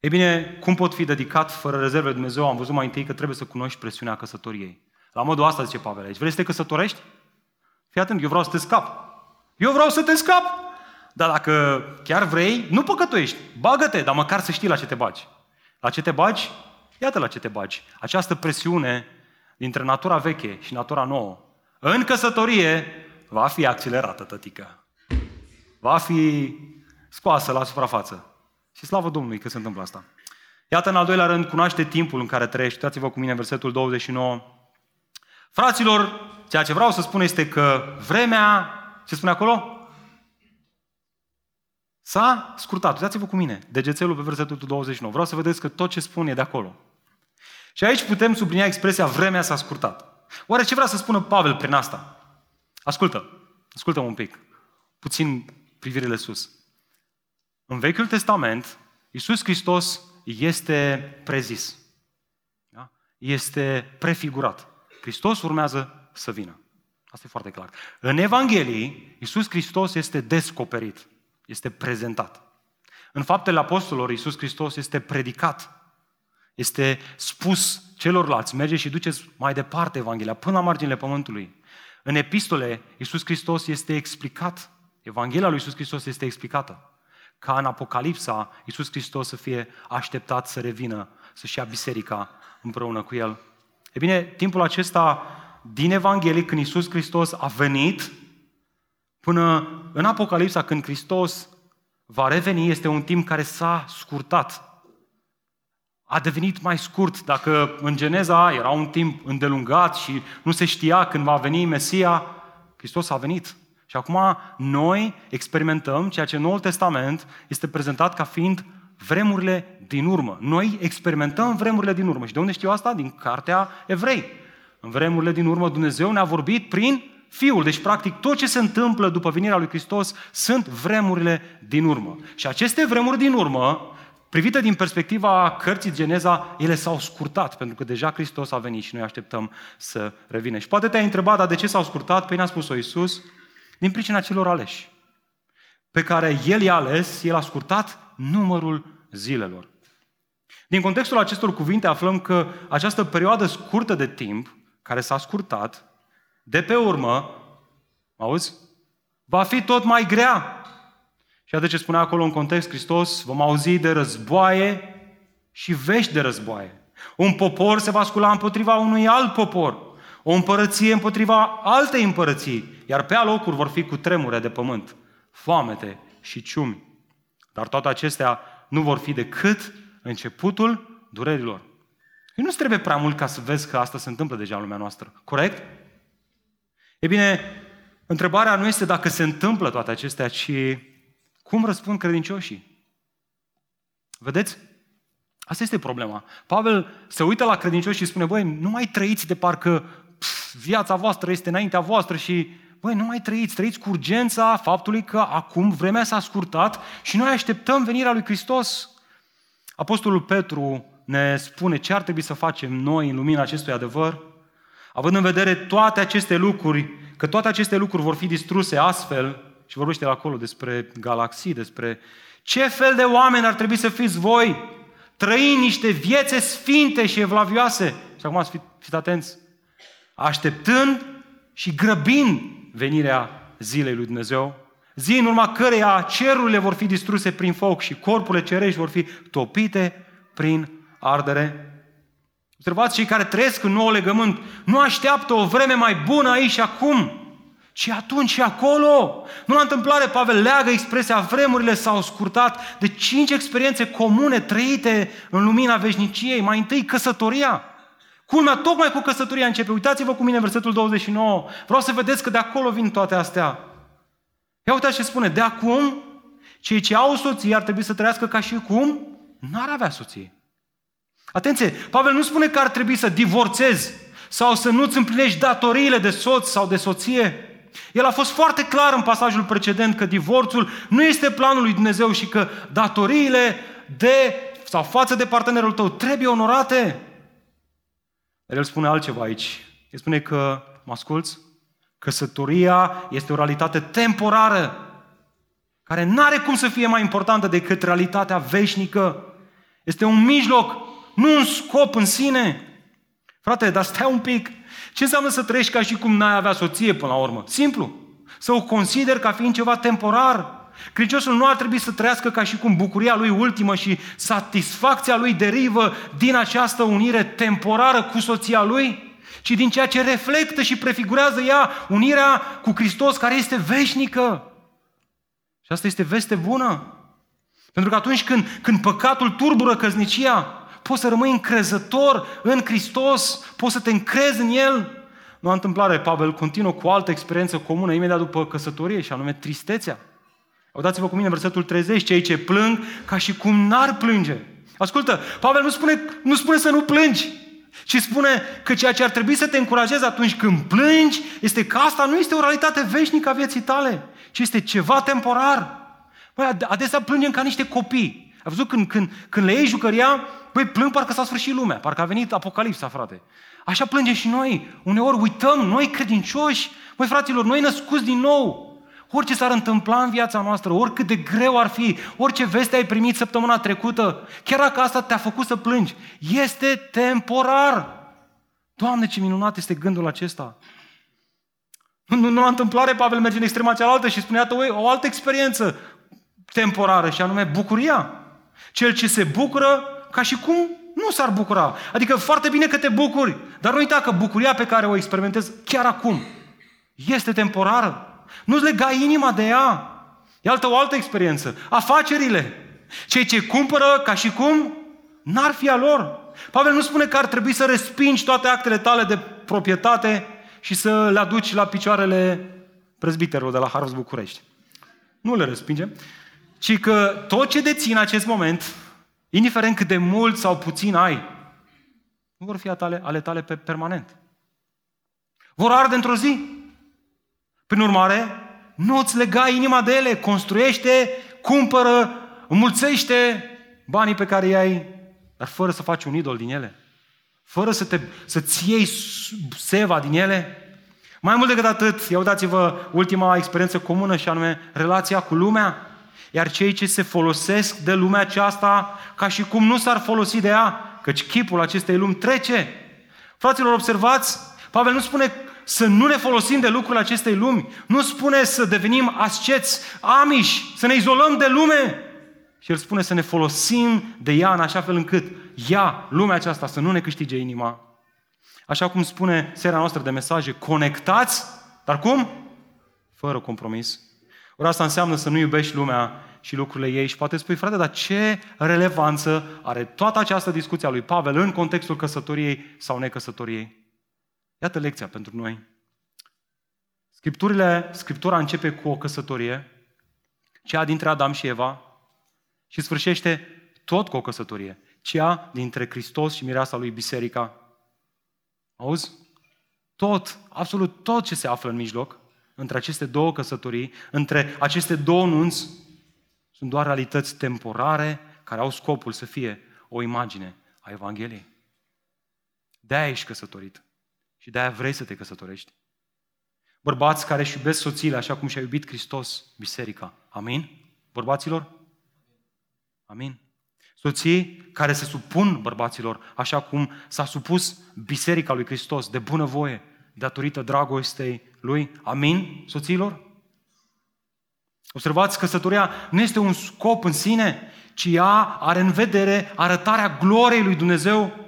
Ei bine, cum pot fi dedicat fără rezerve de Dumnezeu? Am văzut mai întâi că trebuie să cunoști presiunea căsătoriei. La modul asta zice Pavel aici. Vrei să te căsătorești? Fii atent, eu vreau să te scap. Dar dacă chiar vrei, nu păcătuiești. Bagă-te, dar măcar să știi la ce te bagi. La ce te bagi? Iată la ce te bagi. Această presiune dintre natura veche și natura nouă în căsătorie va fi accelerată, tătică. Va fi scoasă la suprafață. Și slavă Domnului că se întâmplă asta. Iată, în al doilea rând, cunoaște timpul în care trăiești. Uitați-vă cu mine versetul 29. Fraților, ceea ce vreau să spun este că vremea, ce spune acolo? S-a scurtat. Uitați-vă cu mine, degețelul pe versetul 29. Vreau să vedeți că tot ce spun e de acolo. Și aici putem sublinia expresia vremea s-a scurtat. Oare ce vrea să spună Pavel prin asta? Ascultă un pic. Puțin privirile sus. În Vechiul Testament, Iisus Hristos este prezis. Da? Este prefigurat. Hristos urmează să vină. Asta e foarte clar. În Evanghelii, Iisus Hristos este descoperit. Este prezentat. În Faptele Apostolilor, Iisus Hristos este predicat. Este spus celorlalți, mergeți și duceți mai departe Evanghelia, până la marginile pământului. În epistole, Iisus Hristos este explicat. Evanghelia lui Iisus Hristos este explicată. Ca în Apocalipsa, Iisus Hristos să fie așteptat să revină, să-și ia biserica împreună cu El. E bine, timpul acesta din Evanghelie, când Iisus Hristos a venit, până în Apocalipsa, când Hristos va reveni, este un timp care s-a scurtat. a devenit mai scurt. Dacă în Geneza era un timp îndelungat și nu se știa când va veni Mesia, Hristos a venit. Și acum noi experimentăm ceea ce în Noul Testament este prezentat ca fiind vremurile din urmă. Noi experimentăm vremurile din urmă. Și de unde știu asta? Din Cartea Evrei. În vremurile din urmă Dumnezeu ne-a vorbit prin Fiul. Deci, practic, tot ce se întâmplă după venirea lui Hristos sunt vremurile din urmă. Și aceste vremuri din urmă, privite din perspectiva cărții Geneza, ele s-au scurtat, pentru că deja Hristos a venit și noi așteptăm să revină. Și poate te-ai întrebat, dar de ce s-au scurtat? Păi ne-a spus-o Iisus, din pricina celor aleși, pe care El i-a ales, El a scurtat numărul zilelor. Din contextul acestor cuvinte aflăm că această perioadă scurtă de timp, care s-a scurtat, de pe urmă, auzi, va fi tot mai grea. Și iată ce spunea acolo în context Hristos, vom auzi de războaie și vești de războaie. Un popor se va scula împotriva unui alt popor, o împărăție împotriva altei împărății, iar pe alocuri vor fi cutremure de pământ, foamete și ciumi. Dar toate acestea nu vor fi decât începutul durerilor. Nu-ți trebuie prea mult ca să vezi că asta se întâmplă deja în lumea noastră, corect? E bine, întrebarea nu este dacă se întâmplă toate acestea, ci cum răspund credincioșii. Vedeți? Asta este problema. Pavel se uită la credincioși și spune, băi, nu mai trăiți de parcă viața voastră este înaintea voastră și, băi, nu mai trăiți cu urgența faptului că acum vremea s-a scurtat și noi așteptăm venirea lui Hristos. Apostolul Petru ne spune ce ar trebui să facem noi în lumina acestui adevăr, având în vedere toate aceste lucruri, că toate aceste lucruri vor fi distruse astfel, și vorbește acolo despre galaxii, despre ce fel de oameni ar trebui să fiți voi, trăind niște viețe sfinte și evlavioase. Și acum fiți atenți, așteptând și grăbind venirea zilei lui Dumnezeu, zi în urma căreia cerurile vor fi distruse prin foc și corpurile cerești vor fi topite prin ardere. Observați, cei care trăiesc în nou legământ nu așteaptă o vreme mai bună aici și acum, ci atunci și acolo. Nu la întâmplare, Pavel leagă expresia vremurile s-au scurtat de 5 experiențe comune trăite în lumina veșniciei. Mai întâi, căsătoria. Culmea, tocmai cu căsătoria începe. Uitați-vă cu mine versetul 29. Vreau să vedeți că de acolo vin toate astea. Ia uitați ce spune. De acum, cei ce au soții ar trebui să trăiască ca și cum n-ar avea soții. Atenție, Pavel nu spune că ar trebui să divorțezi sau să nu-ți împlinești datoriile de soț sau de soție. El a fost foarte clar în pasajul precedent că divorțul nu este planul lui Dumnezeu și că datoriile de sau față de partenerul tău trebuie onorate. El spune altceva aici. El spune că, mă asculți? Căsătoria este o realitate temporară care n-are cum să fie mai importantă decât realitatea veșnică. Este un mijloc, nu un scop în sine. Frate, dar stai un pic. Ce înseamnă să trăiești ca și cum n-ai avea soție până la urmă? Simplu. Să o consideri ca fiind ceva temporar. Credinciosul nu ar trebui să trăiască ca și cum bucuria lui ultimă și satisfacția lui derivă din această unire temporară cu soția lui, ci din ceea ce reflectă și prefigurează ea unirea cu Hristos care este veșnică. Și asta este veste bună. Pentru că atunci când păcatul turbură căsnicia, poți să rămâi încrezător în Hristos, poți să te încrezi în El. Nu la întâmplare, Pavel continuă cu o altă experiență comună imediat după căsătorie, și anume tristețea. Uitați-vă cu mine versetul 30, cei ce plâng ca și cum n-ar plânge. Ascultă, Pavel nu spune să nu plângi, ci spune că ceea ce ar trebui să te încurajezi atunci când plângi este că asta nu este o realitate veșnică a vieții tale, ci este ceva temporar. Băi, adesea plângem ca niște copii. Ai văzut când le iei jucăria, băi, plâng parcă s-a sfârșit lumea, parcă a venit Apocalipsa, frate. Așa plângem și noi. Uneori uităm, noi credincioși, băi, fraților, noi născuți din nou. Orice s-ar întâmpla în viața noastră, oricât de greu ar fi, orice veste ai primit săptămâna trecută, chiar dacă asta te-a făcut să plângi, este temporar. Doamne, ce minunat este gândul acesta. Nu la întâmplare, Pavel merge în extrema cealaltă și spune, iată, o altă experiență temporară, și anume bucuria. Cel ce se bucură ca și cum nu s-ar bucura. Adică foarte bine că te bucuri, dar nu uita că bucuria pe care o experimentezi chiar acum este temporară. Nu-ți lega inima de ea. E o altă experiență. Afacerile. Cei ce cumpără ca și cum N-ar fi a lor. Pavel nu spune că ar trebui să respingi toate actele tale de proprietate și să le aduci la picioarele prezbiterilor de la Harvest București. Nu le respinge. Ci că tot ce deții în acest moment, indiferent cât de mult sau puțin ai, nu vor fi ale tale pe permanent. Vor arde într-o zi. Prin urmare, nu îți lega inima de ele. Construiește, cumpără, înmulțește banii pe care i-ai, dar fără să faci un idol din ele. Fără să-ți iei seva din ele. Mai mult decât atât, ia uitați-vă ultima experiență comună și anume relația cu lumea. Iar cei ce se folosesc de lumea aceasta ca și cum nu s-ar folosi de ea, căci chipul acestei lumi trece. Fraților, observați, Pavel nu spune să nu ne folosim de lucrurile acestei lumi, nu spune să devenim asceți, amiși, să ne izolăm de lume. Și el spune să ne folosim de ea în așa fel încât ea, lumea aceasta, să nu ne câștige inima. Așa cum spune seria noastră de mesaje, conectați, dar cum? Fără compromis. Ori asta înseamnă să nu iubești lumea și lucrurile ei. Și poate spui, frate, dar ce relevanță are toată această discuție a lui Pavel în contextul căsătoriei sau necăsătoriei? Iată lecția pentru noi. Scriptura începe cu o căsătorie, cea dintre Adam și Eva, și sfârșește tot cu o căsătorie, cea dintre Hristos și mireasa lui, biserica. Auzi? Tot, absolut tot ce se află în mijloc, între aceste două căsătorii, între aceste două nunți, sunt doar realități temporare care au scopul să fie o imagine a Evangheliei. De-aia ești căsătorit și de-aia vrei să te căsătorești. Bărbați care își iubesc soțiile așa cum și-a iubit Hristos, biserica. Amin? Bărbaților? Amin. Soții care se supun bărbaților, așa cum s-a supus biserica lui Hristos, de bunăvoie, datorită dragostei lui. Amin, soților? Observați, căsătoria nu este un scop în sine, ci ea are în vedere arătarea gloriei lui Dumnezeu.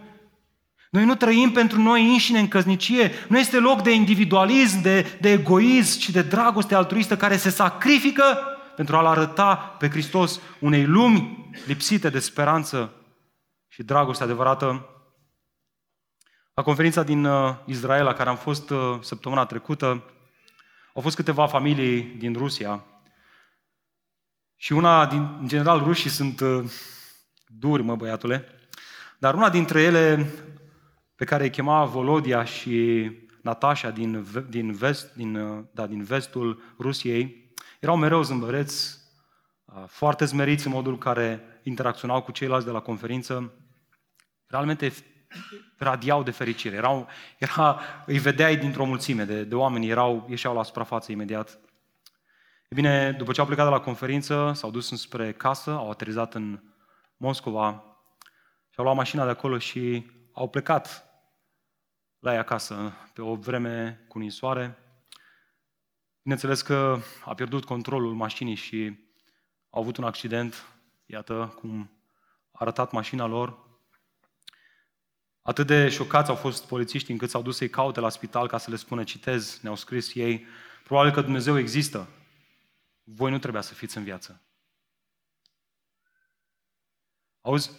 Noi nu trăim pentru noi înșine în căsnicie, nu este loc de individualism, de egoism, ci de dragoste altruistă care se sacrifică pentru a-L arăta pe Hristos unei lumi lipsite de speranță și dragoste adevărată. La conferința din Israel, la care am fost săptămâna trecută, au fost câteva familii din Rusia și în general, rușii sunt duri, mă băiatule, dar una dintre ele, pe care îi chema Volodia și Natasha din vestul Rusiei, erau mereu zâmbăreți, foarte zmeriți în modul în care interacționau cu ceilalți de la conferință. Realmente radiau de fericire. Îi vedeai dintr-o mulțime de oameni, ieșeau la suprafață imediat. E bine, după ce au plecat de la conferință, s-au dus înspre casă, au aterizat în Moscova și au luat mașina de acolo și au plecat la ei acasă pe o vreme cu ninsoare. Bineînțeles că a pierdut controlul mașinii și au avut un accident. Iată cum a arătat mașina lor. Atât de șocați au fost polițiștii încât s-au dus să-i caute la spital ca să le spună, citez, ne-au scris ei, probabil că Dumnezeu există. Voi nu trebuia să fiți în viață. Auzi?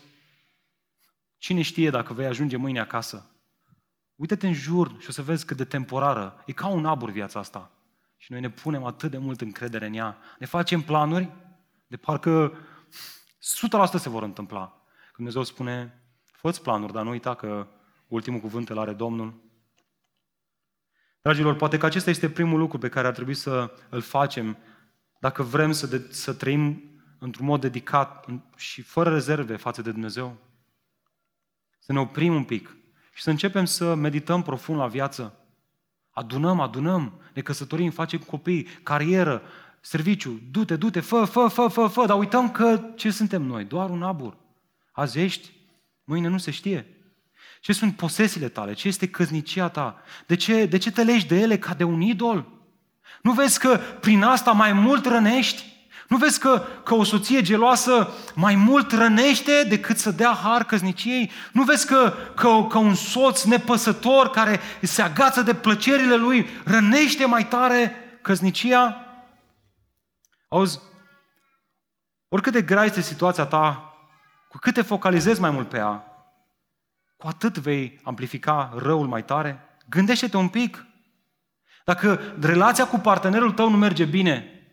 Cine știe dacă vei ajunge mâine acasă? Uită-te în jur și o să vezi cât de temporară. E ca un abur viața asta. Și noi ne punem atât de mult încredere în ea. Ne facem planuri de parcă 100% se vor întâmpla. Când Dumnezeu spune, fă-ți planuri, dar nu uita că ultimul cuvânt îl are Domnul. Dragilor, poate că acesta este primul lucru pe care ar trebui să îl facem dacă vrem să trăim într-un mod dedicat și fără rezerve față de Dumnezeu. Să ne oprim un pic și să începem să medităm profund la viață. Adunăm, ne căsătorim, facem copii, carieră, serviciu, du-te, fă, dar uităm că ce suntem noi? Doar un abur. Azi ești, mâine nu se știe. Ce sunt posesiile tale? Ce este căsnicia ta? De ce te legi de ele ca de un idol? Nu vezi că prin asta mai mult rănești? Nu vezi că o soție geloasă mai mult rănește decât să dea har căsniciei? Nu vezi că un soț nepăsător care se agață de plăcerile lui rănește mai tare căsnicia? Auzi, oricât de grea este situația ta Cu cât te focalizezi mai mult pe ea, cu atât vei amplifica răul mai tare. Gândește-te un pic. Dacă relația cu partenerul tău nu merge bine,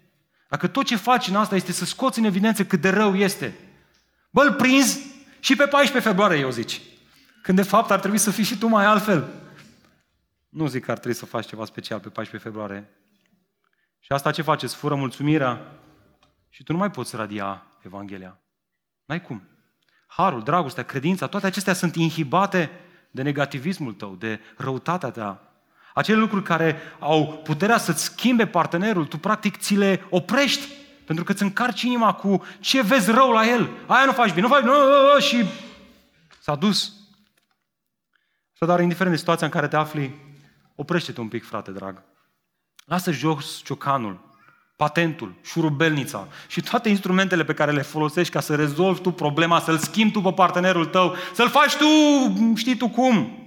dacă tot ce faci în asta este să scoți în evidență cât de rău este, bă, îl prinzi și pe 14 februarie, eu zici. Când de fapt ar trebui să fii și tu mai altfel. Nu zic că ar trebui să faci ceva special pe 14 februarie. Și asta ce faci? Îți fură mulțumirea și tu nu mai poți radia Evanghelia. N-ai cum. Harul, dragostea, credința, toate acestea sunt inhibate de negativismul tău, de răutatea ta. Acele lucruri care au puterea să-ți schimbe partenerul, tu practic ți le oprești, pentru că îți încarci inima cu ce vezi rău la el. Aia nu faci bine, nu faci bine, și s-a dus. Dar indiferent de situația în care te afli, oprește-te un pic, frate drag. Lasă jos ciocanul, patentul, șurubelnița și toate instrumentele pe care le folosești ca să rezolvi tu problema, să-l schimbi tu pe partenerul tău, să-l faci tu, știi tu cum.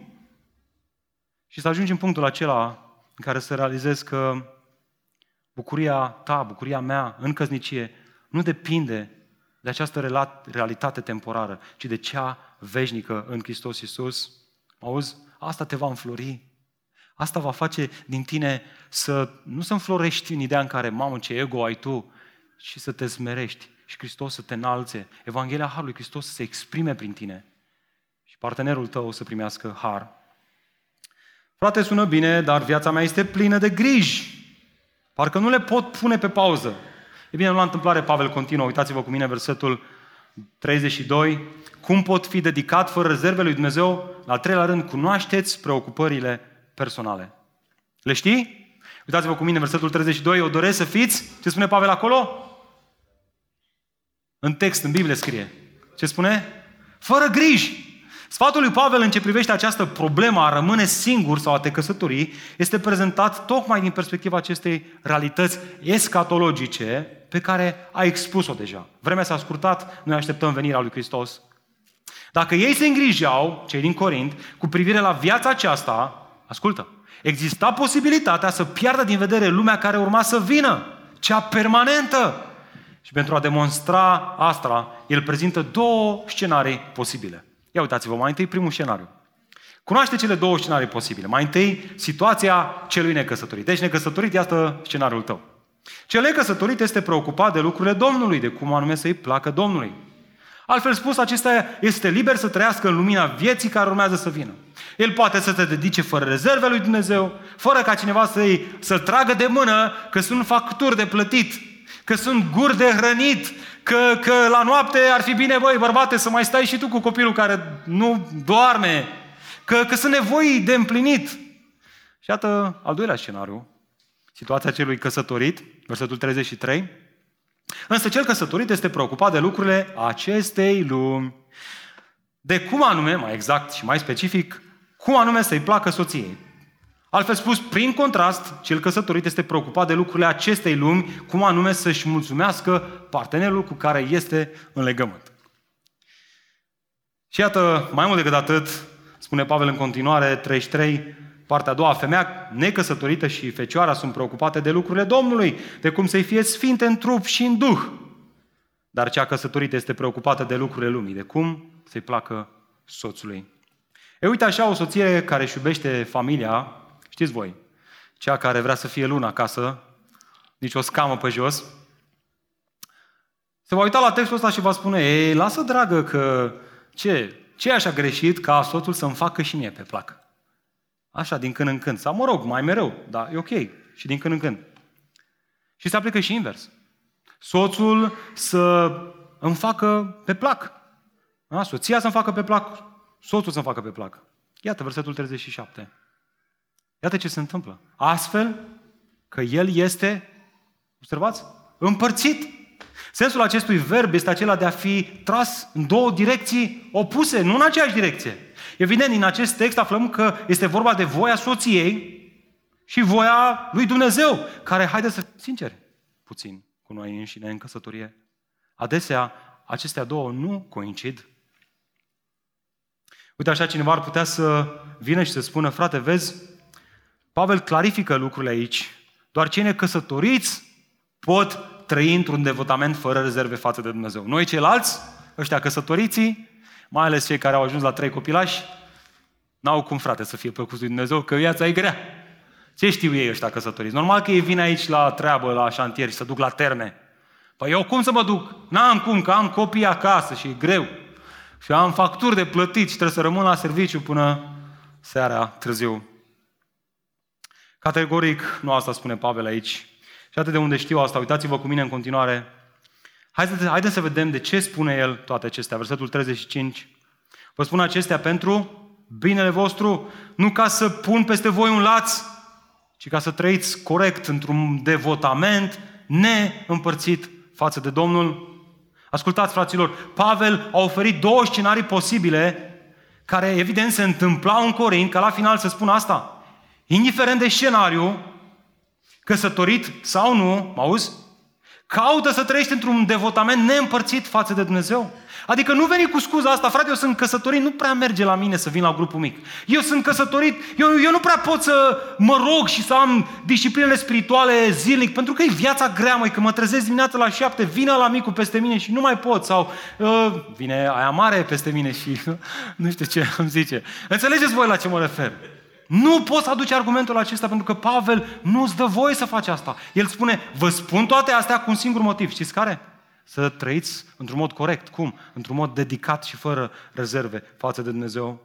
Și să ajungi în punctul acela în care să realizezi că bucuria ta, bucuria mea în căsnicie nu depinde de această realitate temporară, ci de cea veșnică în Hristos Iisus. Auzi? Asta te va înflori. Asta va face din tine să nu să înflorești în ideea în care, mamă, ce ego ai tu, ci să te smerești și Hristos să te înalțe. Evanghelia Harului Hristos să se exprime prin tine și partenerul tău să primească har. Frate, sună bine, dar viața mea este plină de griji. Parcă nu le pot pune pe pauză. E bine, nu la întâmplare, Pavel continuă. Uitați-vă cu mine versetul 32. Cum pot fi dedicat fără rezerve lui Dumnezeu? La treilea rând, cunoașteți preocupările personale. Le știi? Uitați-vă cu mine versetul 32. Eu doresc să fiți... Ce spune Pavel acolo? În text, în Biblie scrie. Ce spune? Fără griji. Sfatul lui Pavel în ce privește această problemă a rămâne singur sau a te căsători este prezentat tocmai din perspectiva acestei realități escatologice pe care a expus-o deja. Vremea s-a scurtat, noi așteptăm venirea lui Hristos. Dacă ei se îngrijeau, cei din Corint, cu privire la viața aceasta, ascultă, exista posibilitatea să piardă din vedere lumea care urma să vină, cea permanentă. Și pentru a demonstra asta, el prezintă două scenarii posibile. Ia uitați-vă, mai întâi primul scenariu. Cunoaște cele două scenarii posibile. Mai întâi, situația celui necăsătorit. Deci necăsătorit, iată scenariul tău. Cel necăsătorit este preocupat de lucrurile Domnului, de cum anume să-i placă Domnului. Altfel spus, acesta este liber să trăiască în lumina vieții care urmează să vină. El poate să se dedice fără rezerve lui Dumnezeu, fără ca cineva să-l tragă de mână că sunt facturi de plătit, că sunt guri de hrănit, că la noapte ar fi bine, băi, bărbate, să mai stai și tu cu copilul care nu doarme, că sunt nevoi de împlinit. Și iată al doilea scenariu, situația celui căsătorit, versetul 33. Însă cel căsătorit este preocupat de lucrurile acestei lumi. De cum anume, mai exact și mai specific, cum anume să-i placă soției. Altfel spus, prin contrast, cel căsătorit este preocupat de lucrurile acestei lumi, cum anume să-și mulțumească partenerul cu care este în legământ. Și iată, mai mult decât atât, spune Pavel în continuare, 33, partea a doua, femeia necăsătorită și fecioara sunt preocupate de lucrurile Domnului, de cum să-i fie sfinte în trup și în duh. Dar cea căsătorită este preocupată de lucrurile lumii, de cum să-i placă soțului. E uite așa, o soție care își iubește familia, știți voi, cea care vrea să fie lună acasă, nici o scamă pe jos, se va uita la textul ăsta și va spune, ei, lasă dragă că ce e așa greșit ca soțul să-mi facă și mie pe plac? Așa, din când în când. Sau mă rog, mai mereu, dar e ok, și din când în când. Și se aplică și invers. Soțul să îmi facă pe plac. Da? Soția să-mi facă pe plac, soțul să-mi facă pe plac. Iată versetul 37. Iată ce se întâmplă. Astfel că el este, observați, împărțit. Sensul acestui verb este acela de a fi tras în două direcții opuse, nu în aceeași direcție. Evident, din acest text aflăm că este vorba de voia soției și voia lui Dumnezeu, care, haideți să fim sinceri, puțin cu noi înșine în căsătorie. Adesea, acestea două nu coincid. Uite, așa cineva ar putea să vină și să spună, frate, vezi, Pavel clarifică lucrurile aici. Doar cei necăsătoriți pot trăi într-un devotament fără rezerve față de Dumnezeu. Noi ceilalți, ăștia căsătoriții, mai ales cei care au ajuns la 3 copilași, n-au cum, frate, să fie plăcuți lui Dumnezeu, că viața e grea. Ce știu ei ăștia căsătoriți? Normal că ei vin aici la treabă, la șantier și să duc la terne. Păi eu cum să mă duc? N-am cum, că am copii acasă și e greu. Și am facturi de plătit și trebuie să rămân la serviciu până seara târziu. Categoric, nu asta spune Pavel aici. Și atât de unde știu asta, uitați-vă cu mine în continuare. Haideți să vedem de ce spune el toate acestea. Versetul 35. Vă spun acestea pentru binele vostru, nu ca să pun peste voi un laț, ci ca să trăiți corect într-un devotament neîmpărțit față de Domnul. Ascultați, fraților, Pavel a oferit două scenarii posibile care, evident, se întâmplau în Corint, ca la final să spun asta. Indiferent de scenariu, căsătorit sau nu, mă auzi? Caută să trăiești într-un devotament neîmpărțit față de Dumnezeu. Adică nu veni cu scuza asta, frate, eu sunt căsătorit, nu prea merge la mine să vin la grupul mic. Eu sunt căsătorit, eu nu prea pot să mă rog și să am disciplinele spirituale zilnic, pentru că e viața grea, măi, că mă trezesc dimineața la 7, vine ăla micul peste mine și nu mai pot, sau vine aia mare peste mine și nu știu ce îmi zice. Înțelegeți voi la ce mă refer? Nu poți să aduci argumentul acesta, pentru că Pavel nu-ți dă voie să faci asta. El spune, vă spun toate astea cu un singur motiv. Știți care? Să trăiți într-un mod corect. Cum? Într-un mod dedicat și fără rezerve față de Dumnezeu.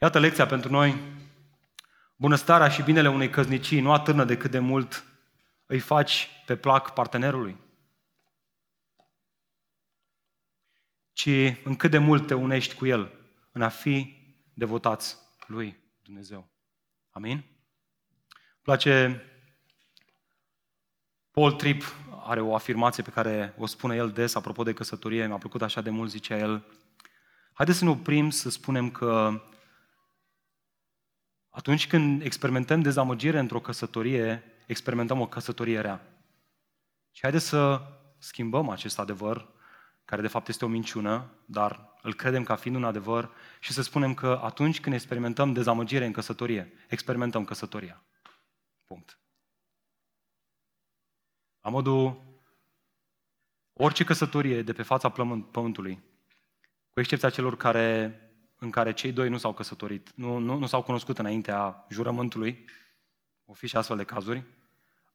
Iată lecția pentru noi. Bunăstarea și binele unei căsnicii nu atârnă de cât de mult îi faci pe plac partenerului, ci în cât de mult te unești cu el, în a fi devotați lui Dumnezeu. Amin? Îmi place, Paul Tripp are o afirmație pe care o spune el des, apropo de căsătorie, mi-a plăcut așa de mult, zicea el, haideți să ne oprim să spunem că atunci când experimentăm dezamăgire într-o căsătorie, experimentăm o căsătorie rea. Și haideți să schimbăm acest adevăr, care de fapt este o minciună, dar îl credem ca fiind un adevăr, și să spunem că atunci când experimentăm dezamăgire în căsătorie, experimentăm căsătoria. Punct. La modul, orice căsătorie de pe fața pământului, cu excepția celor în care cei doi nu s-au căsătorit, nu s-au cunoscut înaintea jurământului, o fi și astfel de cazuri,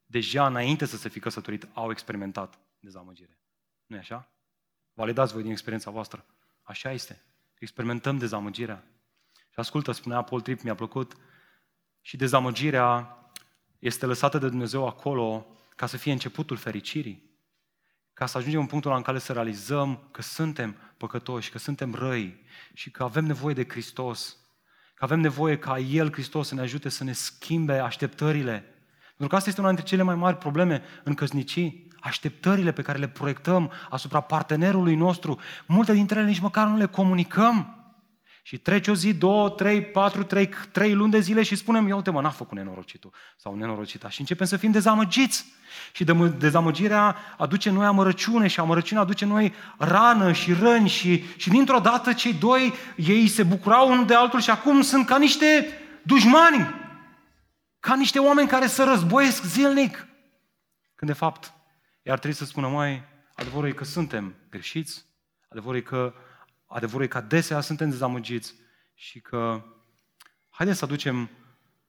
deja înainte să se fi căsătorit, au experimentat dezamăgire. Nu-i așa? Validați voi din experiența voastră. Așa este. Experimentăm dezamăgirea. Și ascultă, spunea Paul Tripp, mi-a plăcut, și dezamăgirea este lăsată de Dumnezeu acolo ca să fie începutul fericirii, ca să ajungem în punctul în care să realizăm că suntem păcătoși, că suntem răi și că avem nevoie de Hristos, că avem nevoie ca El, Hristos, să ne ajute să ne schimbe așteptările. Pentru că asta este una dintre cele mai mari probleme în căsnicii. Așteptările pe care le proiectăm asupra partenerului nostru, multe dintre ele nici măcar nu le comunicăm. Și trece o zi, două, trei, patru, trei luni de zile și spunem, ia uite mă, n-a făcut nenorocitul sau nenorocita. Și începem să fim dezamăgiți. Și dezamăgirea aduce noi amărăciune și amărăciunea aduce noi rană și răni. Și dintr-o dată cei doi, ei se bucurau unul de altul și acum sunt ca niște dușmani, ca niște oameni care se războiesc zilnic. Când de fapt... Iar trebuie să spună, mai adevărul e că suntem greșiți, adevărul e că adesea suntem dezamăgiți și că haideți să aducem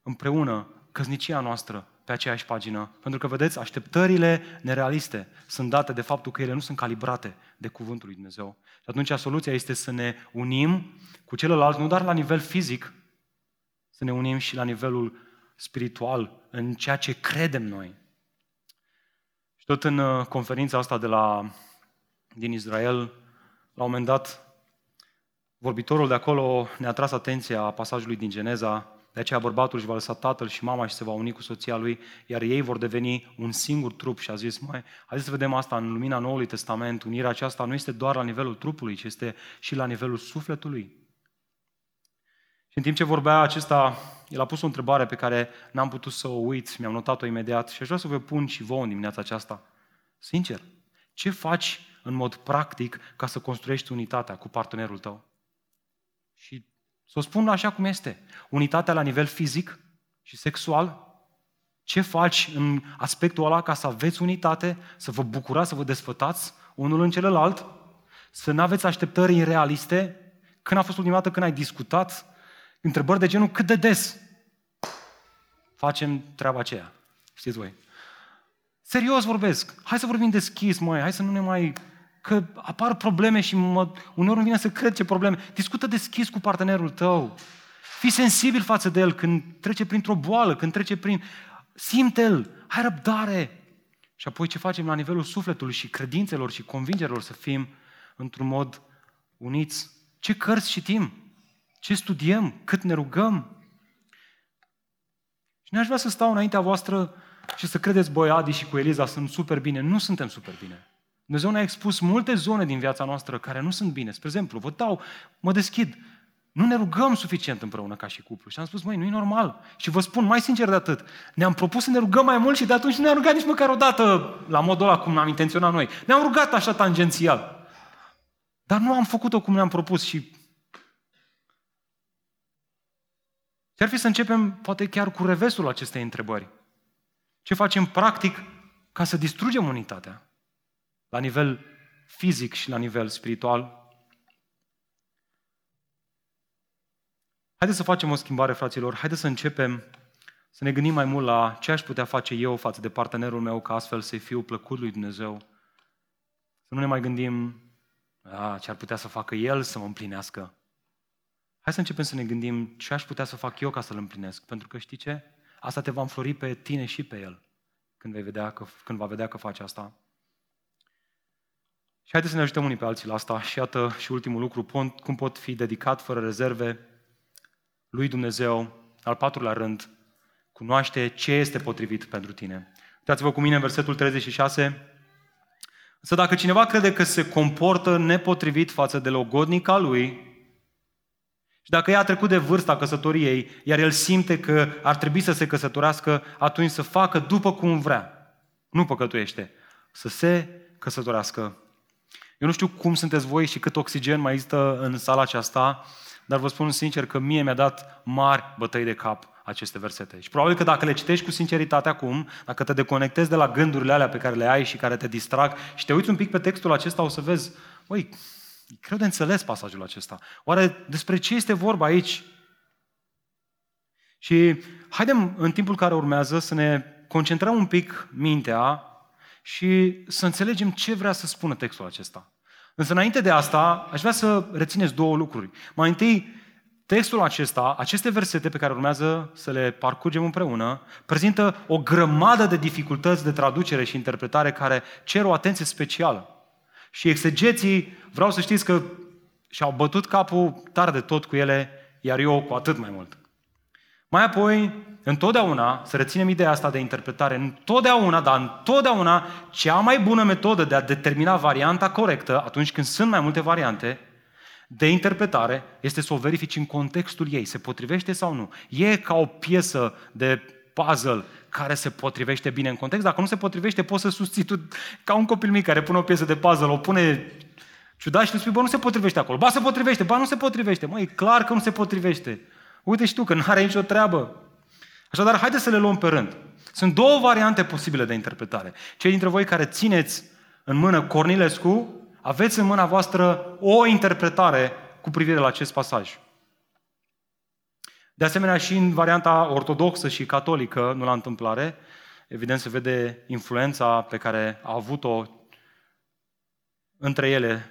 împreună căsnicia noastră pe aceeași pagină. Pentru că, vedeți, așteptările nerealiste sunt date de faptul că ele nu sunt calibrate de Cuvântul lui Dumnezeu. Și atunci soluția este să ne unim cu celălalt, nu doar la nivel fizic, să ne unim și la nivelul spiritual, în ceea ce credem noi. Tot în conferința asta din Israel, la un moment dat, vorbitorul de acolo ne-a tras atenția pasajului din Geneza, de aceea bărbatul își va lăsa tatăl și mama și se va uni cu soția lui, iar ei vor deveni un singur trup. Și a zis, haideți să vedem asta în lumina Noului Testament, unirea aceasta nu este doar la nivelul trupului, ci este și la nivelul sufletului. Și în timp ce vorbea acesta, el a pus o întrebare pe care n-am putut să o uit, mi-am notat-o imediat și aș vrea să vă pun și vouă în dimineața aceasta. Sincer, ce faci în mod practic ca să construiești unitatea cu partenerul tău? Și să o spun așa cum este, unitatea la nivel fizic și sexual, ce faci în aspectul ăla ca să aveți unitate, să vă bucurați, să vă desfătați unul în celălalt? Să nu aveți așteptări irealiste. Când a fost ultima dată când ai discutat? Întrebări de genul, cât de des facem treaba aceea? Știți voi. Serios vorbesc. Hai să vorbim deschis, măi. Hai să nu ne mai... Că apar probleme și uneori îmi vine să cred ce probleme. Discută deschis cu partenerul tău. Fii sensibil față de el când trece printr-o boală, când trece prin... Simte-l, ai răbdare. Și apoi ce facem la nivelul sufletului și credințelor și convingerilor? Să fim într-un mod uniți. Ce cărți citim? Ce studiem? Cât ne rugăm? Și n-aș vrea să stau înaintea voastră și să credeți, băi, Adi și cu Eliza sunt super bine. Nu suntem super bine. Dumnezeu ne-a expus multe zone din viața noastră care nu sunt bine. Spre exemplu, vă dau, mă deschid. Nu ne rugăm suficient împreună ca și cuplu. Și am spus, măi, nu e normal. Și vă spun mai sincer de atât. Ne-am propus să ne rugăm mai mult și de atunci nu ne-am rugat nici măcar o dată la modul ăla cum am intenționat noi. Ne-am rugat așa tangențial. Dar nu am făcut-o cum ne-am propus și... Și ar fi să începem poate chiar cu reversul acestei întrebări. Ce facem practic ca să distrugem unitatea? La nivel fizic și la nivel spiritual. Haideți să facem o schimbare, fraților. Haideți să începem să ne gândim mai mult la ce aș putea face eu față de partenerul meu ca astfel să-i fiu plăcut lui Dumnezeu. Să nu ne mai gândim ce ar putea să facă el să mă împlinească. Hai să începem să ne gândim ce aș putea să fac eu ca să-l împlinesc. Pentru că știi ce? Asta te va înflori pe tine și pe el când va vedea că faci asta. Și haideți să ne ajutăm unii pe alții la asta. Și iată și ultimul lucru, cum pot fi dedicat fără rezerve lui Dumnezeu. Al patrulea rând, cunoaște ce este potrivit pentru tine. Uitați-vă cu mine în versetul 36. Însă dacă cineva crede că se comportă nepotrivit față de logodnica lui și dacă ea a trecut de vârsta căsătoriei, iar el simte că ar trebui să se căsătorească, atunci să facă după cum vrea. Nu păcătuiește. Să se căsătorească. Eu nu știu cum sunteți voi și cât oxigen mai există în sala aceasta, dar vă spun sincer că mie mi-a dat mari bătăi de cap aceste versete. Și probabil că dacă le citești cu sinceritate acum, dacă te deconectezi de la gândurile alea pe care le ai și care te distrag și te uiți un pic pe textul acesta, o să vezi, măi, cred de înțeles pasajul acesta. Oare despre ce este vorba aici? Și haidem în timpul care urmează să ne concentrăm un pic mintea și să înțelegem ce vrea să spună textul acesta. Însă înainte de asta, aș vrea să rețineți două lucruri. Mai întâi, textul acesta, aceste versete pe care urmează să le parcurgem împreună, prezintă o grămadă de dificultăți de traducere și interpretare care cer o atenție specială. Și exegeții, vreau să știți că și-au bătut capul tare de tot cu ele, iar eu cu atât mai mult. Mai apoi, întotdeauna, să reținem ideea asta de interpretare, întotdeauna, cea mai bună metodă de a determina varianta corectă, atunci când sunt mai multe variante de interpretare, este să o verifici în contextul ei, se potrivește sau nu. E ca o piesă de puzzle care se potrivește bine în context, dacă nu se potrivește, poți să susții tu ca un copil mic care pune o piesă de puzzle, o pune ciudat și tu spui, bă, nu se potrivește acolo, ba, se potrivește, ba, nu se potrivește, mă, e clar că nu se potrivește. Uite și tu că n-are nicio treabă. Așadar, haideți să le luăm pe rând. Sunt două variante posibile de interpretare. Cei dintre voi care țineți în mână Cornilescu, aveți în mâna voastră o interpretare cu privire la acest pasaj. De asemenea, și în varianta ortodoxă și catolică, nu la întâmplare, evident se vede influența pe care a avut-o între ele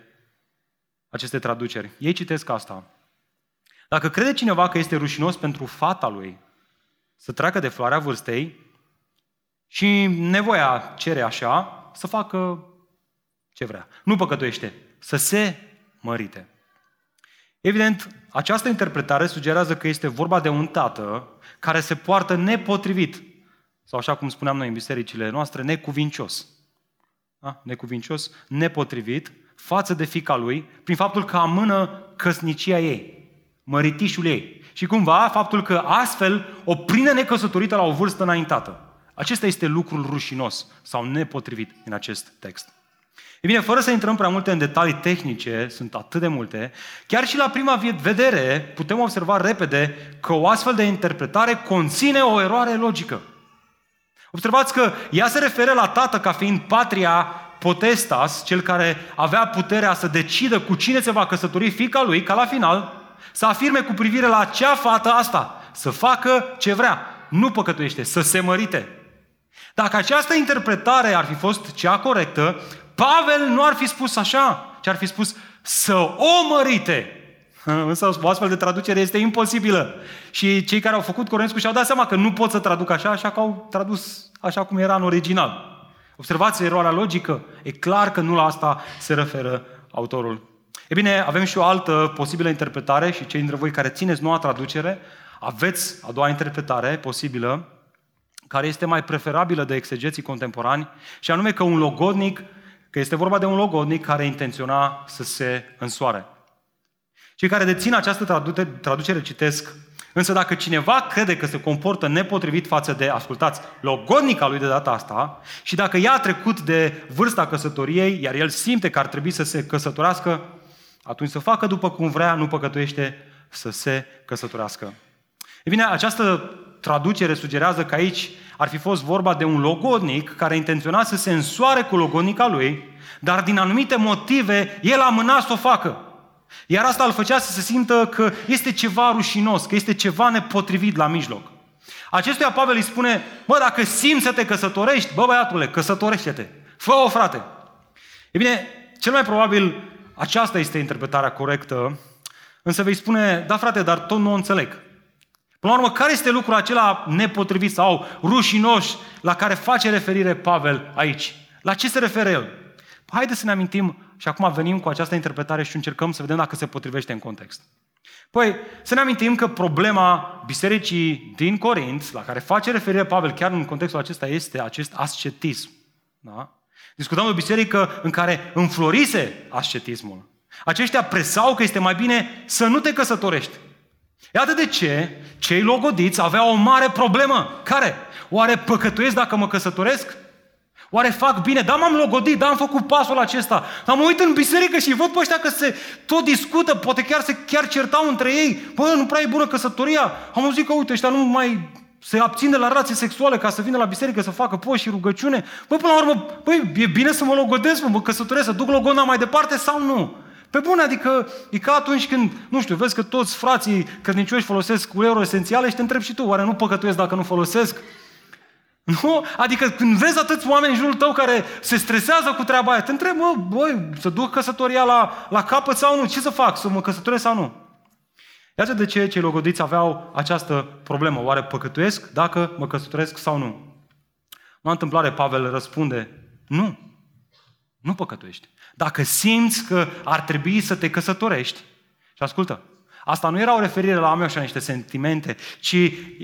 aceste traduceri. Ei citesc asta. Dacă crede cineva că este rușinos pentru fata lui să treacă de floarea vârstei și nevoia cere așa, să facă ce vrea. Nu păcătuiește, să se mărite. Evident, această interpretare sugerează că este vorba de un tată care se poartă nepotrivit, sau așa cum spuneam noi în bisericile noastre, necuvincios. Da? Necuvincios, nepotrivit, față de fiica lui, prin faptul că amână căsnicia ei, măritișul ei. Și cumva faptul că astfel o prinde necăsătorită la o vârstă înaintată. Acesta este lucrul rușinos sau nepotrivit în acest text. E bine, fără să intrăm prea multe în detalii tehnice, sunt atât de multe, chiar și la prima vedere putem observa repede că o astfel de interpretare conține o eroare logică. Observați că ea se referă la tată ca fiind patria potestas, cel care avea puterea să decidă cu cine se va căsători fiica lui, ca la final, să afirme cu privire la acea fată asta, să facă ce vrea, nu păcătuiește, să se mărite. Dacă această interpretare ar fi fost cea corectă, Pavel nu ar fi spus așa, ci ar fi spus să o mărite. Însă o astfel de traducere este imposibilă. Și cei care au făcut Corințcu și-au dat seama că nu pot să traduc așa, așa că au tradus așa cum era în original. Observați eroarea logică? E clar că nu la asta se referă autorul. E bine, avem și o altă posibilă interpretare și cei dintre voi care țineți noua traducere, aveți a doua interpretare posibilă, care este mai preferabilă de exegeții contemporani, și anume că un logodnic, că este vorba de un logodnic care intenționa să se însoare. Cei care dețin această traducere citesc: însă dacă cineva crede că se comportă nepotrivit față de, ascultați, logodnica lui de data asta, și dacă ea a trecut de vârsta căsătoriei, iar el simte că ar trebui să se căsătorească, atunci să facă după cum vrea, nu păcătuiește, să se căsătorească. E bine, această traducere sugerează că aici ar fi fost vorba de un logodnic care intenționa să se însoare cu logodnica lui, dar din anumite motive el amâna să o facă. Iar asta îl făcea să se simtă că este ceva rușinos, că este ceva nepotrivit la mijloc. Acestuia Pavel îi spune: bă, dacă simți să te căsătorești, bă băiatule, căsătorește-te, fă-o, frate. E bine, cel mai probabil aceasta este interpretarea corectă, însă vei spune: da frate, dar tot nu o înțeleg. Până la urmă, care este lucrul acela nepotrivit sau rușinos la care face referire Pavel aici? La ce se referă el? Haideți să ne amintim și acum venim cu această interpretare și încercăm să vedem dacă se potrivește în context. Păi, să ne amintim că problema bisericii din Corint, la care face referire Pavel chiar în contextul acesta, este acest ascetism. Da? Discutăm de o biserică în care înflorise ascetismul. Aceștia presau că este mai bine să nu te căsătorești. Iată de ce cei logodiți aveau o mare problemă. Care? Oare păcătuiesc dacă mă căsătoresc? Oare fac bine? Da, m-am logodit, da, am făcut pasul acesta. Dar mă uit în biserică și văd pe ăștia că se tot discută, poate chiar se certau între ei. Bă, nu prea e bună căsătoria. Am auzit că, uite, ăștia nu mai se abțin de la rațe sexuale ca să vină la biserică să facă post și rugăciune. Bă, până la urmă, băi, e bine să mă logodesc, mă căsătoresc, să duc logona mai departe sau nu? Pe bune, adică e ca atunci când, nu știu, vezi că toți frații credincioși folosesc uleiuri esențiale și te întrebi și tu, oare nu păcătuiesc dacă nu folosesc? Nu? Adică când vezi atâți oameni în jurul tău care se stresează cu treaba aia, te întrebi, băi, să duc căsătoria la capăt sau nu? Ce să fac? Să mă căsătoresc sau nu? Iată de ce cei logodiți aveau această problemă. Oare păcătuiesc dacă mă căsătoresc sau nu? La întâmplare, Pavel răspunde: nu, nu păcătuiești. Dacă simți că ar trebui să te căsătorești, și ascultă, asta nu era o referire la a mea și niște sentimente, ci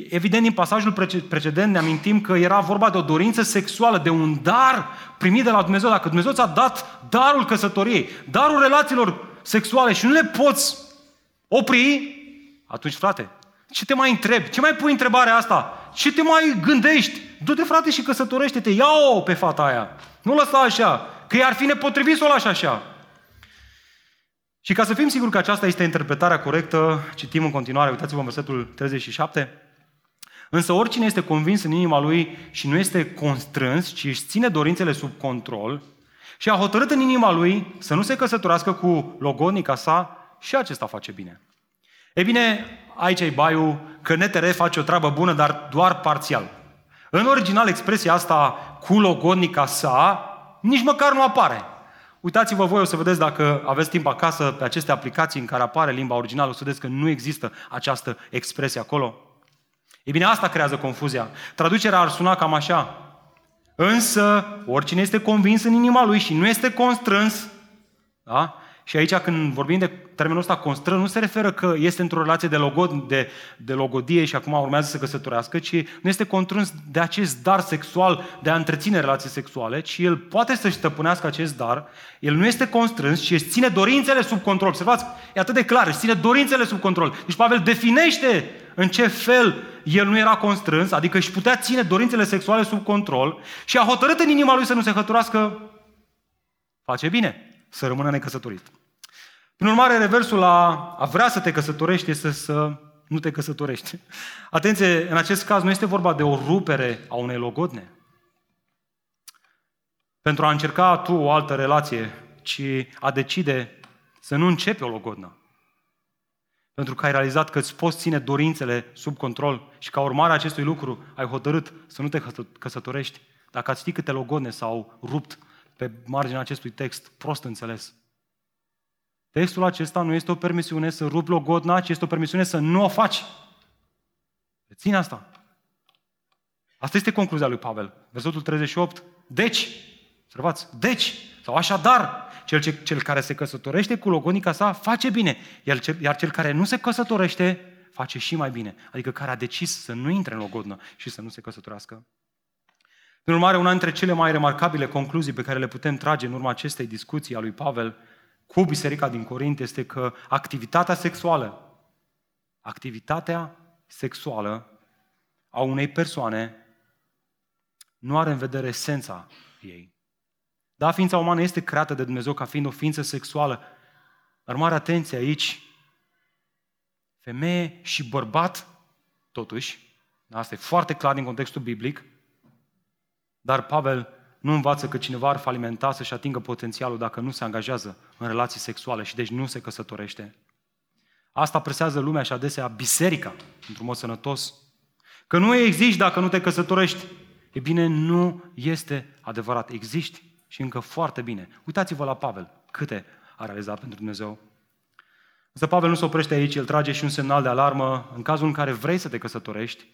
evident din pasajul precedent ne amintim că era vorba de o dorință sexuală, de un dar primit de la Dumnezeu. Dacă Dumnezeu ți-a dat darul căsătoriei, darul relațiilor sexuale și nu le poți opri, atunci, frate, ce te mai întrebi? Ce mai pui întrebarea asta? Ce te mai gândești? Du-te, frate, și căsătorește-te, ia-o pe fata aia. Nu lăsa așa, că i-ar fi nepotrivit să o lași așa. Și ca să fim siguri că aceasta este interpretarea corectă, citim în continuare, uitați-vă în versetul 37. Însă oricine este convins în inima lui și nu este constrâns, ci își ține dorințele sub control și a hotărât în inima lui să nu se căsătorească cu logodnica sa, și acesta face bine. Ei bine, aici e baiul că NTR face o treabă bună, dar doar parțial. În original, expresia asta, cu logodnica sa, nici măcar nu apare. Uitați-vă voi, o să vedeți dacă aveți timp acasă pe aceste aplicații în care apare limba originală, o să vedeți că nu există această expresie acolo. E bine, asta creează confuzia. Traducerea ar suna cam așa: însă, oricine este convins în inima lui și nu este constrâns, da? Și aici când vorbim de termenul ăsta constrâns, nu se referă că este într-o relație de logodie și acum urmează să căsătorească, ci nu este constrâns de acest dar sexual, de a întreține relații sexuale, ci el poate să-și stăpânească acest dar, el nu este constrâns, ci își ține dorințele sub control. Observați, e atât de clar, își ține dorințele sub control. Deci Pavel definește în ce fel el nu era constrâns, adică își putea ține dorințele sexuale sub control și a hotărât în inima lui să nu se căsătorească, face bine să rămână necăsătorit. Prin urmare, reversul la a vrea să te căsătorești este să nu te căsătorești. Atenție, în acest caz nu este vorba de o rupere a unei logodne, pentru a încerca tu o altă relație, ci a decide să nu începi o logodnă. Pentru că ai realizat că îți poți ține dorințele sub control și ca urmare a acestui lucru ai hotărât să nu te căsătorești. Dacă ați ști câte logodne s-au rupt pe marginea acestui text prost înțeles. Textul acesta nu este o permisiune să rupi logodna, ci este o permisiune să nu o faci. Reține asta. Asta este concluzia lui Pavel. Versetul 38. Deci, observați, deci, sau așadar, cel care se căsătorește cu logodnica sa face bine, iar cel care nu se căsătorește face și mai bine. Adică care a decis să nu intre în logodnă și să nu se căsătorească. Prin urmare, una dintre cele mai remarcabile concluzii pe care le putem trage în urma acestei discuții a lui Pavel cu biserica din Corint este că activitatea sexuală a unei persoane nu are în vedere esența ei. Da, ființa umană este creată de Dumnezeu ca fiind o ființă sexuală, dar mare atenție aici, femeie și bărbat, totuși, asta e foarte clar din contextul biblic, dar Pavel nu învață că cineva ar falimenta să-și atingă potențialul dacă nu se angajează în relații sexuale și deci nu se căsătorește. Asta presează lumea și adesea biserica, într-un mod sănătos. Că nu existi dacă nu te căsătorești. E bine, nu este adevărat. Existi și încă foarte bine. Uitați-vă la Pavel, câte a realizat pentru Dumnezeu. Însă Pavel nu se oprește aici, el trage și un semnal de alarmă. În cazul în care vrei să te căsătorești,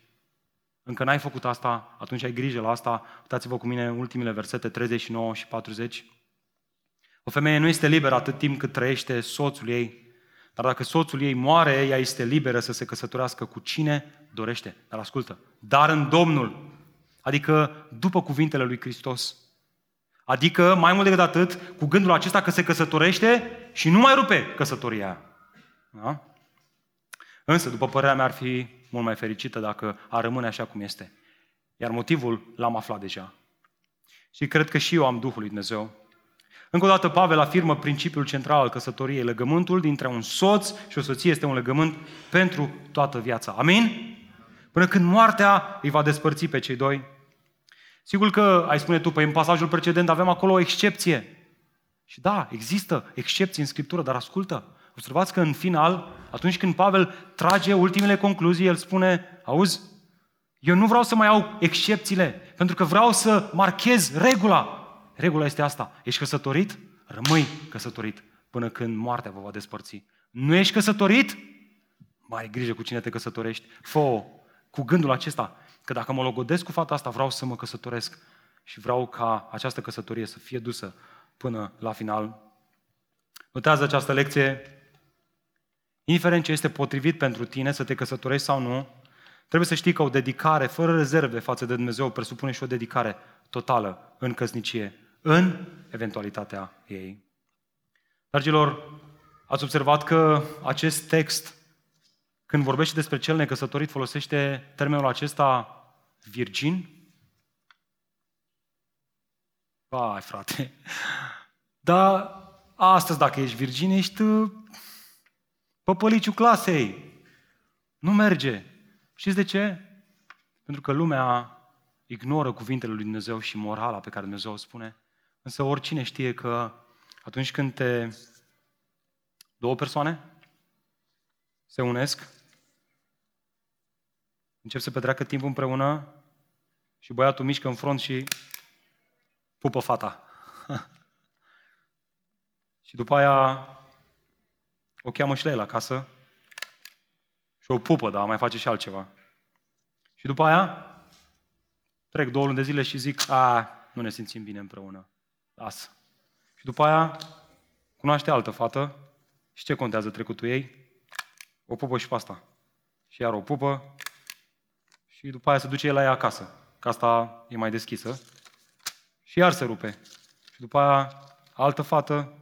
încă n-ai făcut asta, atunci ai grijă la asta. Uitați-vă cu mine ultimele versete, 39 și 40. O femeie nu este liberă atât timp cât trăiește soțul ei, dar dacă soțul ei moare, ea este liberă să se căsătorească cu cine dorește. Dar ascultă, dar în Domnul, adică după cuvintele lui Hristos. Adică, mai mult decât atât, cu gândul acesta că se căsătorește și nu mai rupe căsătoria. Da? Însă, după părerea mea, ar fi mult mai fericită dacă ar rămâne așa cum este. Iar motivul l-am aflat deja. Și cred că și eu am Duhul lui Dumnezeu. Încă o dată, Pavel afirmă principiul central al căsătoriei. Legământul dintre un soț și o soție este un legământ pentru toată viața. Amin? Până când moartea îi va despărți pe cei doi. Sigur că, ai spune tu, în pasajul precedent avem acolo o excepție. Și da, există excepții în Scriptură, dar ascultă. Observați că în final, atunci când Pavel trage ultimele concluzii, el spune, auzi, eu nu vreau să mai au excepțiile, pentru că vreau să marchez regula. Regula este asta. Ești căsătorit? Rămâi căsătorit până când moartea vă va despărți. Nu ești căsătorit? Mai ai grijă cu cine te căsătorești. Fă-o cu gândul acesta, că dacă mă logodesc cu fata asta, vreau să mă căsătoresc și vreau ca această căsătorie să fie dusă până la final. Notează această lecție. Indiferent ce este potrivit pentru tine, să te căsătorești sau nu, trebuie să știi că o dedicare fără rezerve față de Dumnezeu presupune și o dedicare totală în căsnicie, în eventualitatea ei. Dragilor, ați observat că acest text, când vorbește despre cel necăsătorit, folosește termenul acesta virgin? Vai, frate! Dar astăzi, dacă ești virgin, ești păpăliciul clasei. Nu merge. Știți de ce? Pentru că lumea ignoră cuvintele lui Dumnezeu și morala pe care Dumnezeu o spune. Însă oricine știe că atunci când două persoane se unesc, încep să petreacă timp împreună și băiatul mișcă în front și pupă fata. Și după aia o cheamă și la el acasă și o pupă, dar mai face și altceva. Și după aia trec 2 luni de zile și zic, nu ne simțim bine împreună. Lasă. Și după aia cunoaște altă fată și ce contează trecutul ei? O pupă și pe asta. Și iar o pupă și după aia se duce el la ea acasă, că asta e mai deschisă. Și iar se rupe. Și după aia altă fată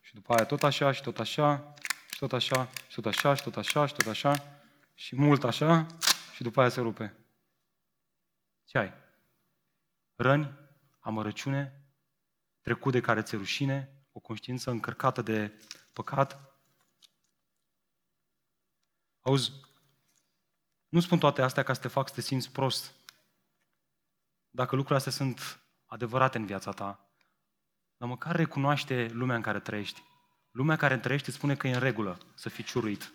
și după aia tot așa și tot așa și tot așa și tot așa și tot așa și tot așa și mult așa și după aia se rupe. Ce ai? Răni, amărăciune, trecut de care ți-e rușine, o conștiință încărcată de păcat. Auzi, nu spun toate astea ca să te fac să te simți prost. Dacă lucrurile astea sunt adevărate în viața ta, dar măcar recunoaște lumea în care trăiești. Lumea care trăiești îți spune că e în regulă să fii ciuruit.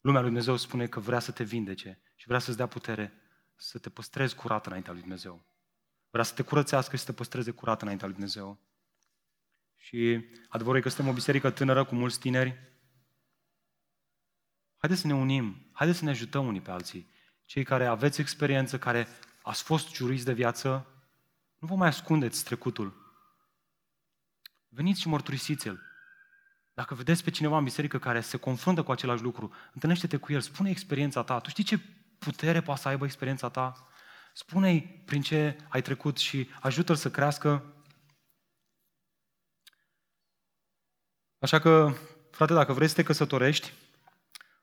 Lumea lui Dumnezeu spune că vrea să te vindece și vrea să-ți dea putere să te păstrezi curat înaintea lui Dumnezeu. Vrea să te curățească și să te păstreze curat înaintea lui Dumnezeu. Și adevărul e că suntem o biserică tânără cu mulți tineri. Haideți să ne unim, haideți să ne ajutăm unii pe alții. Cei care aveți experiență, care ați fost ciuriți de viață, nu vă mai ascundeți trecutul. Veniți și mărturisiți-l. Dacă vedeți pe cineva în biserică care se confruntă cu același lucru, întâlnește-te cu el, spune experiența ta. Tu știi ce putere poate să aibă experiența ta? Spune-i prin ce ai trecut și ajută-l să crească. Așa că, frate, dacă vrei să te căsătorești,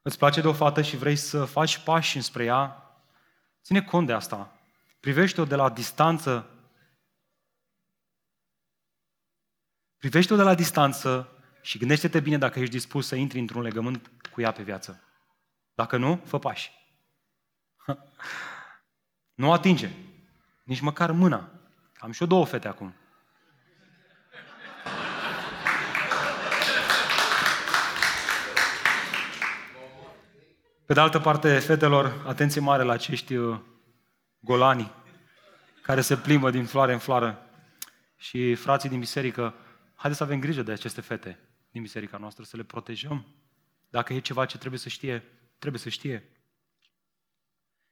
îți place de o fată și vrei să faci pași înspre ea, ține cont de asta. Privește-o de la distanță. Privește-o de la distanță și gândește-te bine dacă ești dispus să intri într-un legământ cu ea pe viață. Dacă nu, fă pași. Nu atinge. Nici măcar mâna. Am și eu două fete acum. Pe de altă parte, fetelor, atenție mare la acești golani care se plimbă din floare în floară. Și frații din biserică, haideți să avem grijă de aceste fete din biserica noastră, să le protejăm. Dacă e ceva ce trebuie să știe, trebuie să știe.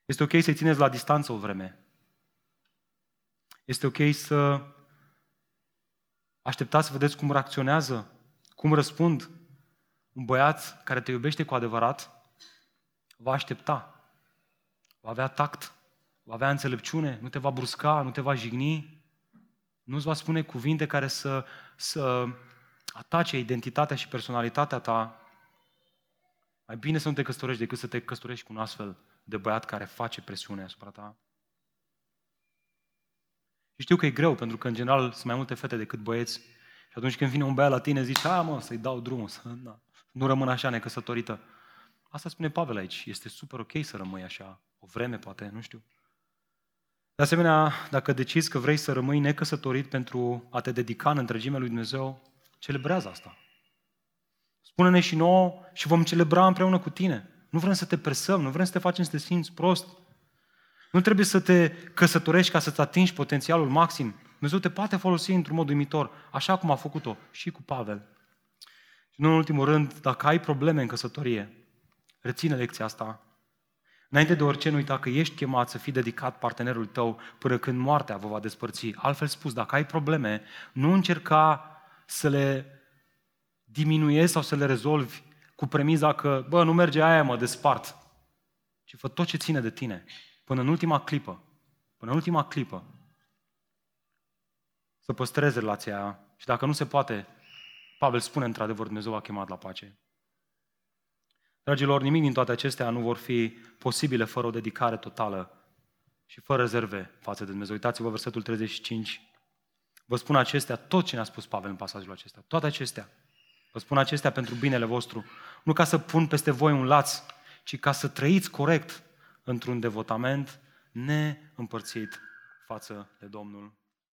Este ok să-i țineți la distanță o vreme. Este ok să așteptați să vedeți cum reacționează, cum răspund. Un băiat care te iubește cu adevărat va aștepta, va avea tact, va avea înțelepciune, nu te va brusca, nu te va jigni, nu-ți va spune cuvinte care să atace identitatea și personalitatea ta. Mai bine să nu te căsătorești decât să te căsătorești cu un astfel de băiat care face presiune asupra ta. Și știu că e greu, pentru că în general sunt mai multe fete decât băieți. Și atunci când vine un băiat la tine, zici, să-i dau drumul, să nu rămân așa necăsătorită. Asta spune Pavel aici, este super ok să rămâi așa, o vreme poate, nu știu. De asemenea, dacă decizi că vrei să rămâi necăsătorit pentru a te dedica în întregimea lui Dumnezeu, celebrează asta. Spune-ne și nouă și vom celebra împreună cu tine. Nu vrem să te presăm, nu vrem să te facem să te simți prost. Nu trebuie să te căsătorești ca să-ți atingi potențialul maxim. Dumnezeu te poate folosi într-un mod uimitor, așa cum a făcut-o și cu Pavel. Și nu în ultimul rând, dacă ai probleme în căsătorie, reține lecția asta. Înainte de orice, nu uita că ești chemat să fii dedicat partenerul tău până când moartea vă va despărți. Altfel spus, dacă ai probleme, nu încerca să le diminuezi sau să le rezolvi cu premiza că, nu merge aia, mă despart. Ci fă tot ce ține de tine, până în ultima clipă. Până în ultima clipă să păstrezi relația aia. Și dacă nu se poate, Pavel spune într-adevăr, Dumnezeu a chemat la pace. Dragilor, nimic din toate acestea nu vor fi posibile fără o dedicare totală și fără rezerve față de Dumnezeu. Uitați-vă versetul 35. Vă spun acestea, tot ce ne-a spus Pavel în pasajul acesta, toate acestea. Vă spun acestea pentru binele vostru, nu ca să pun peste voi un laț, ci ca să trăiți corect într-un devotament neîmpărțit față de Domnul.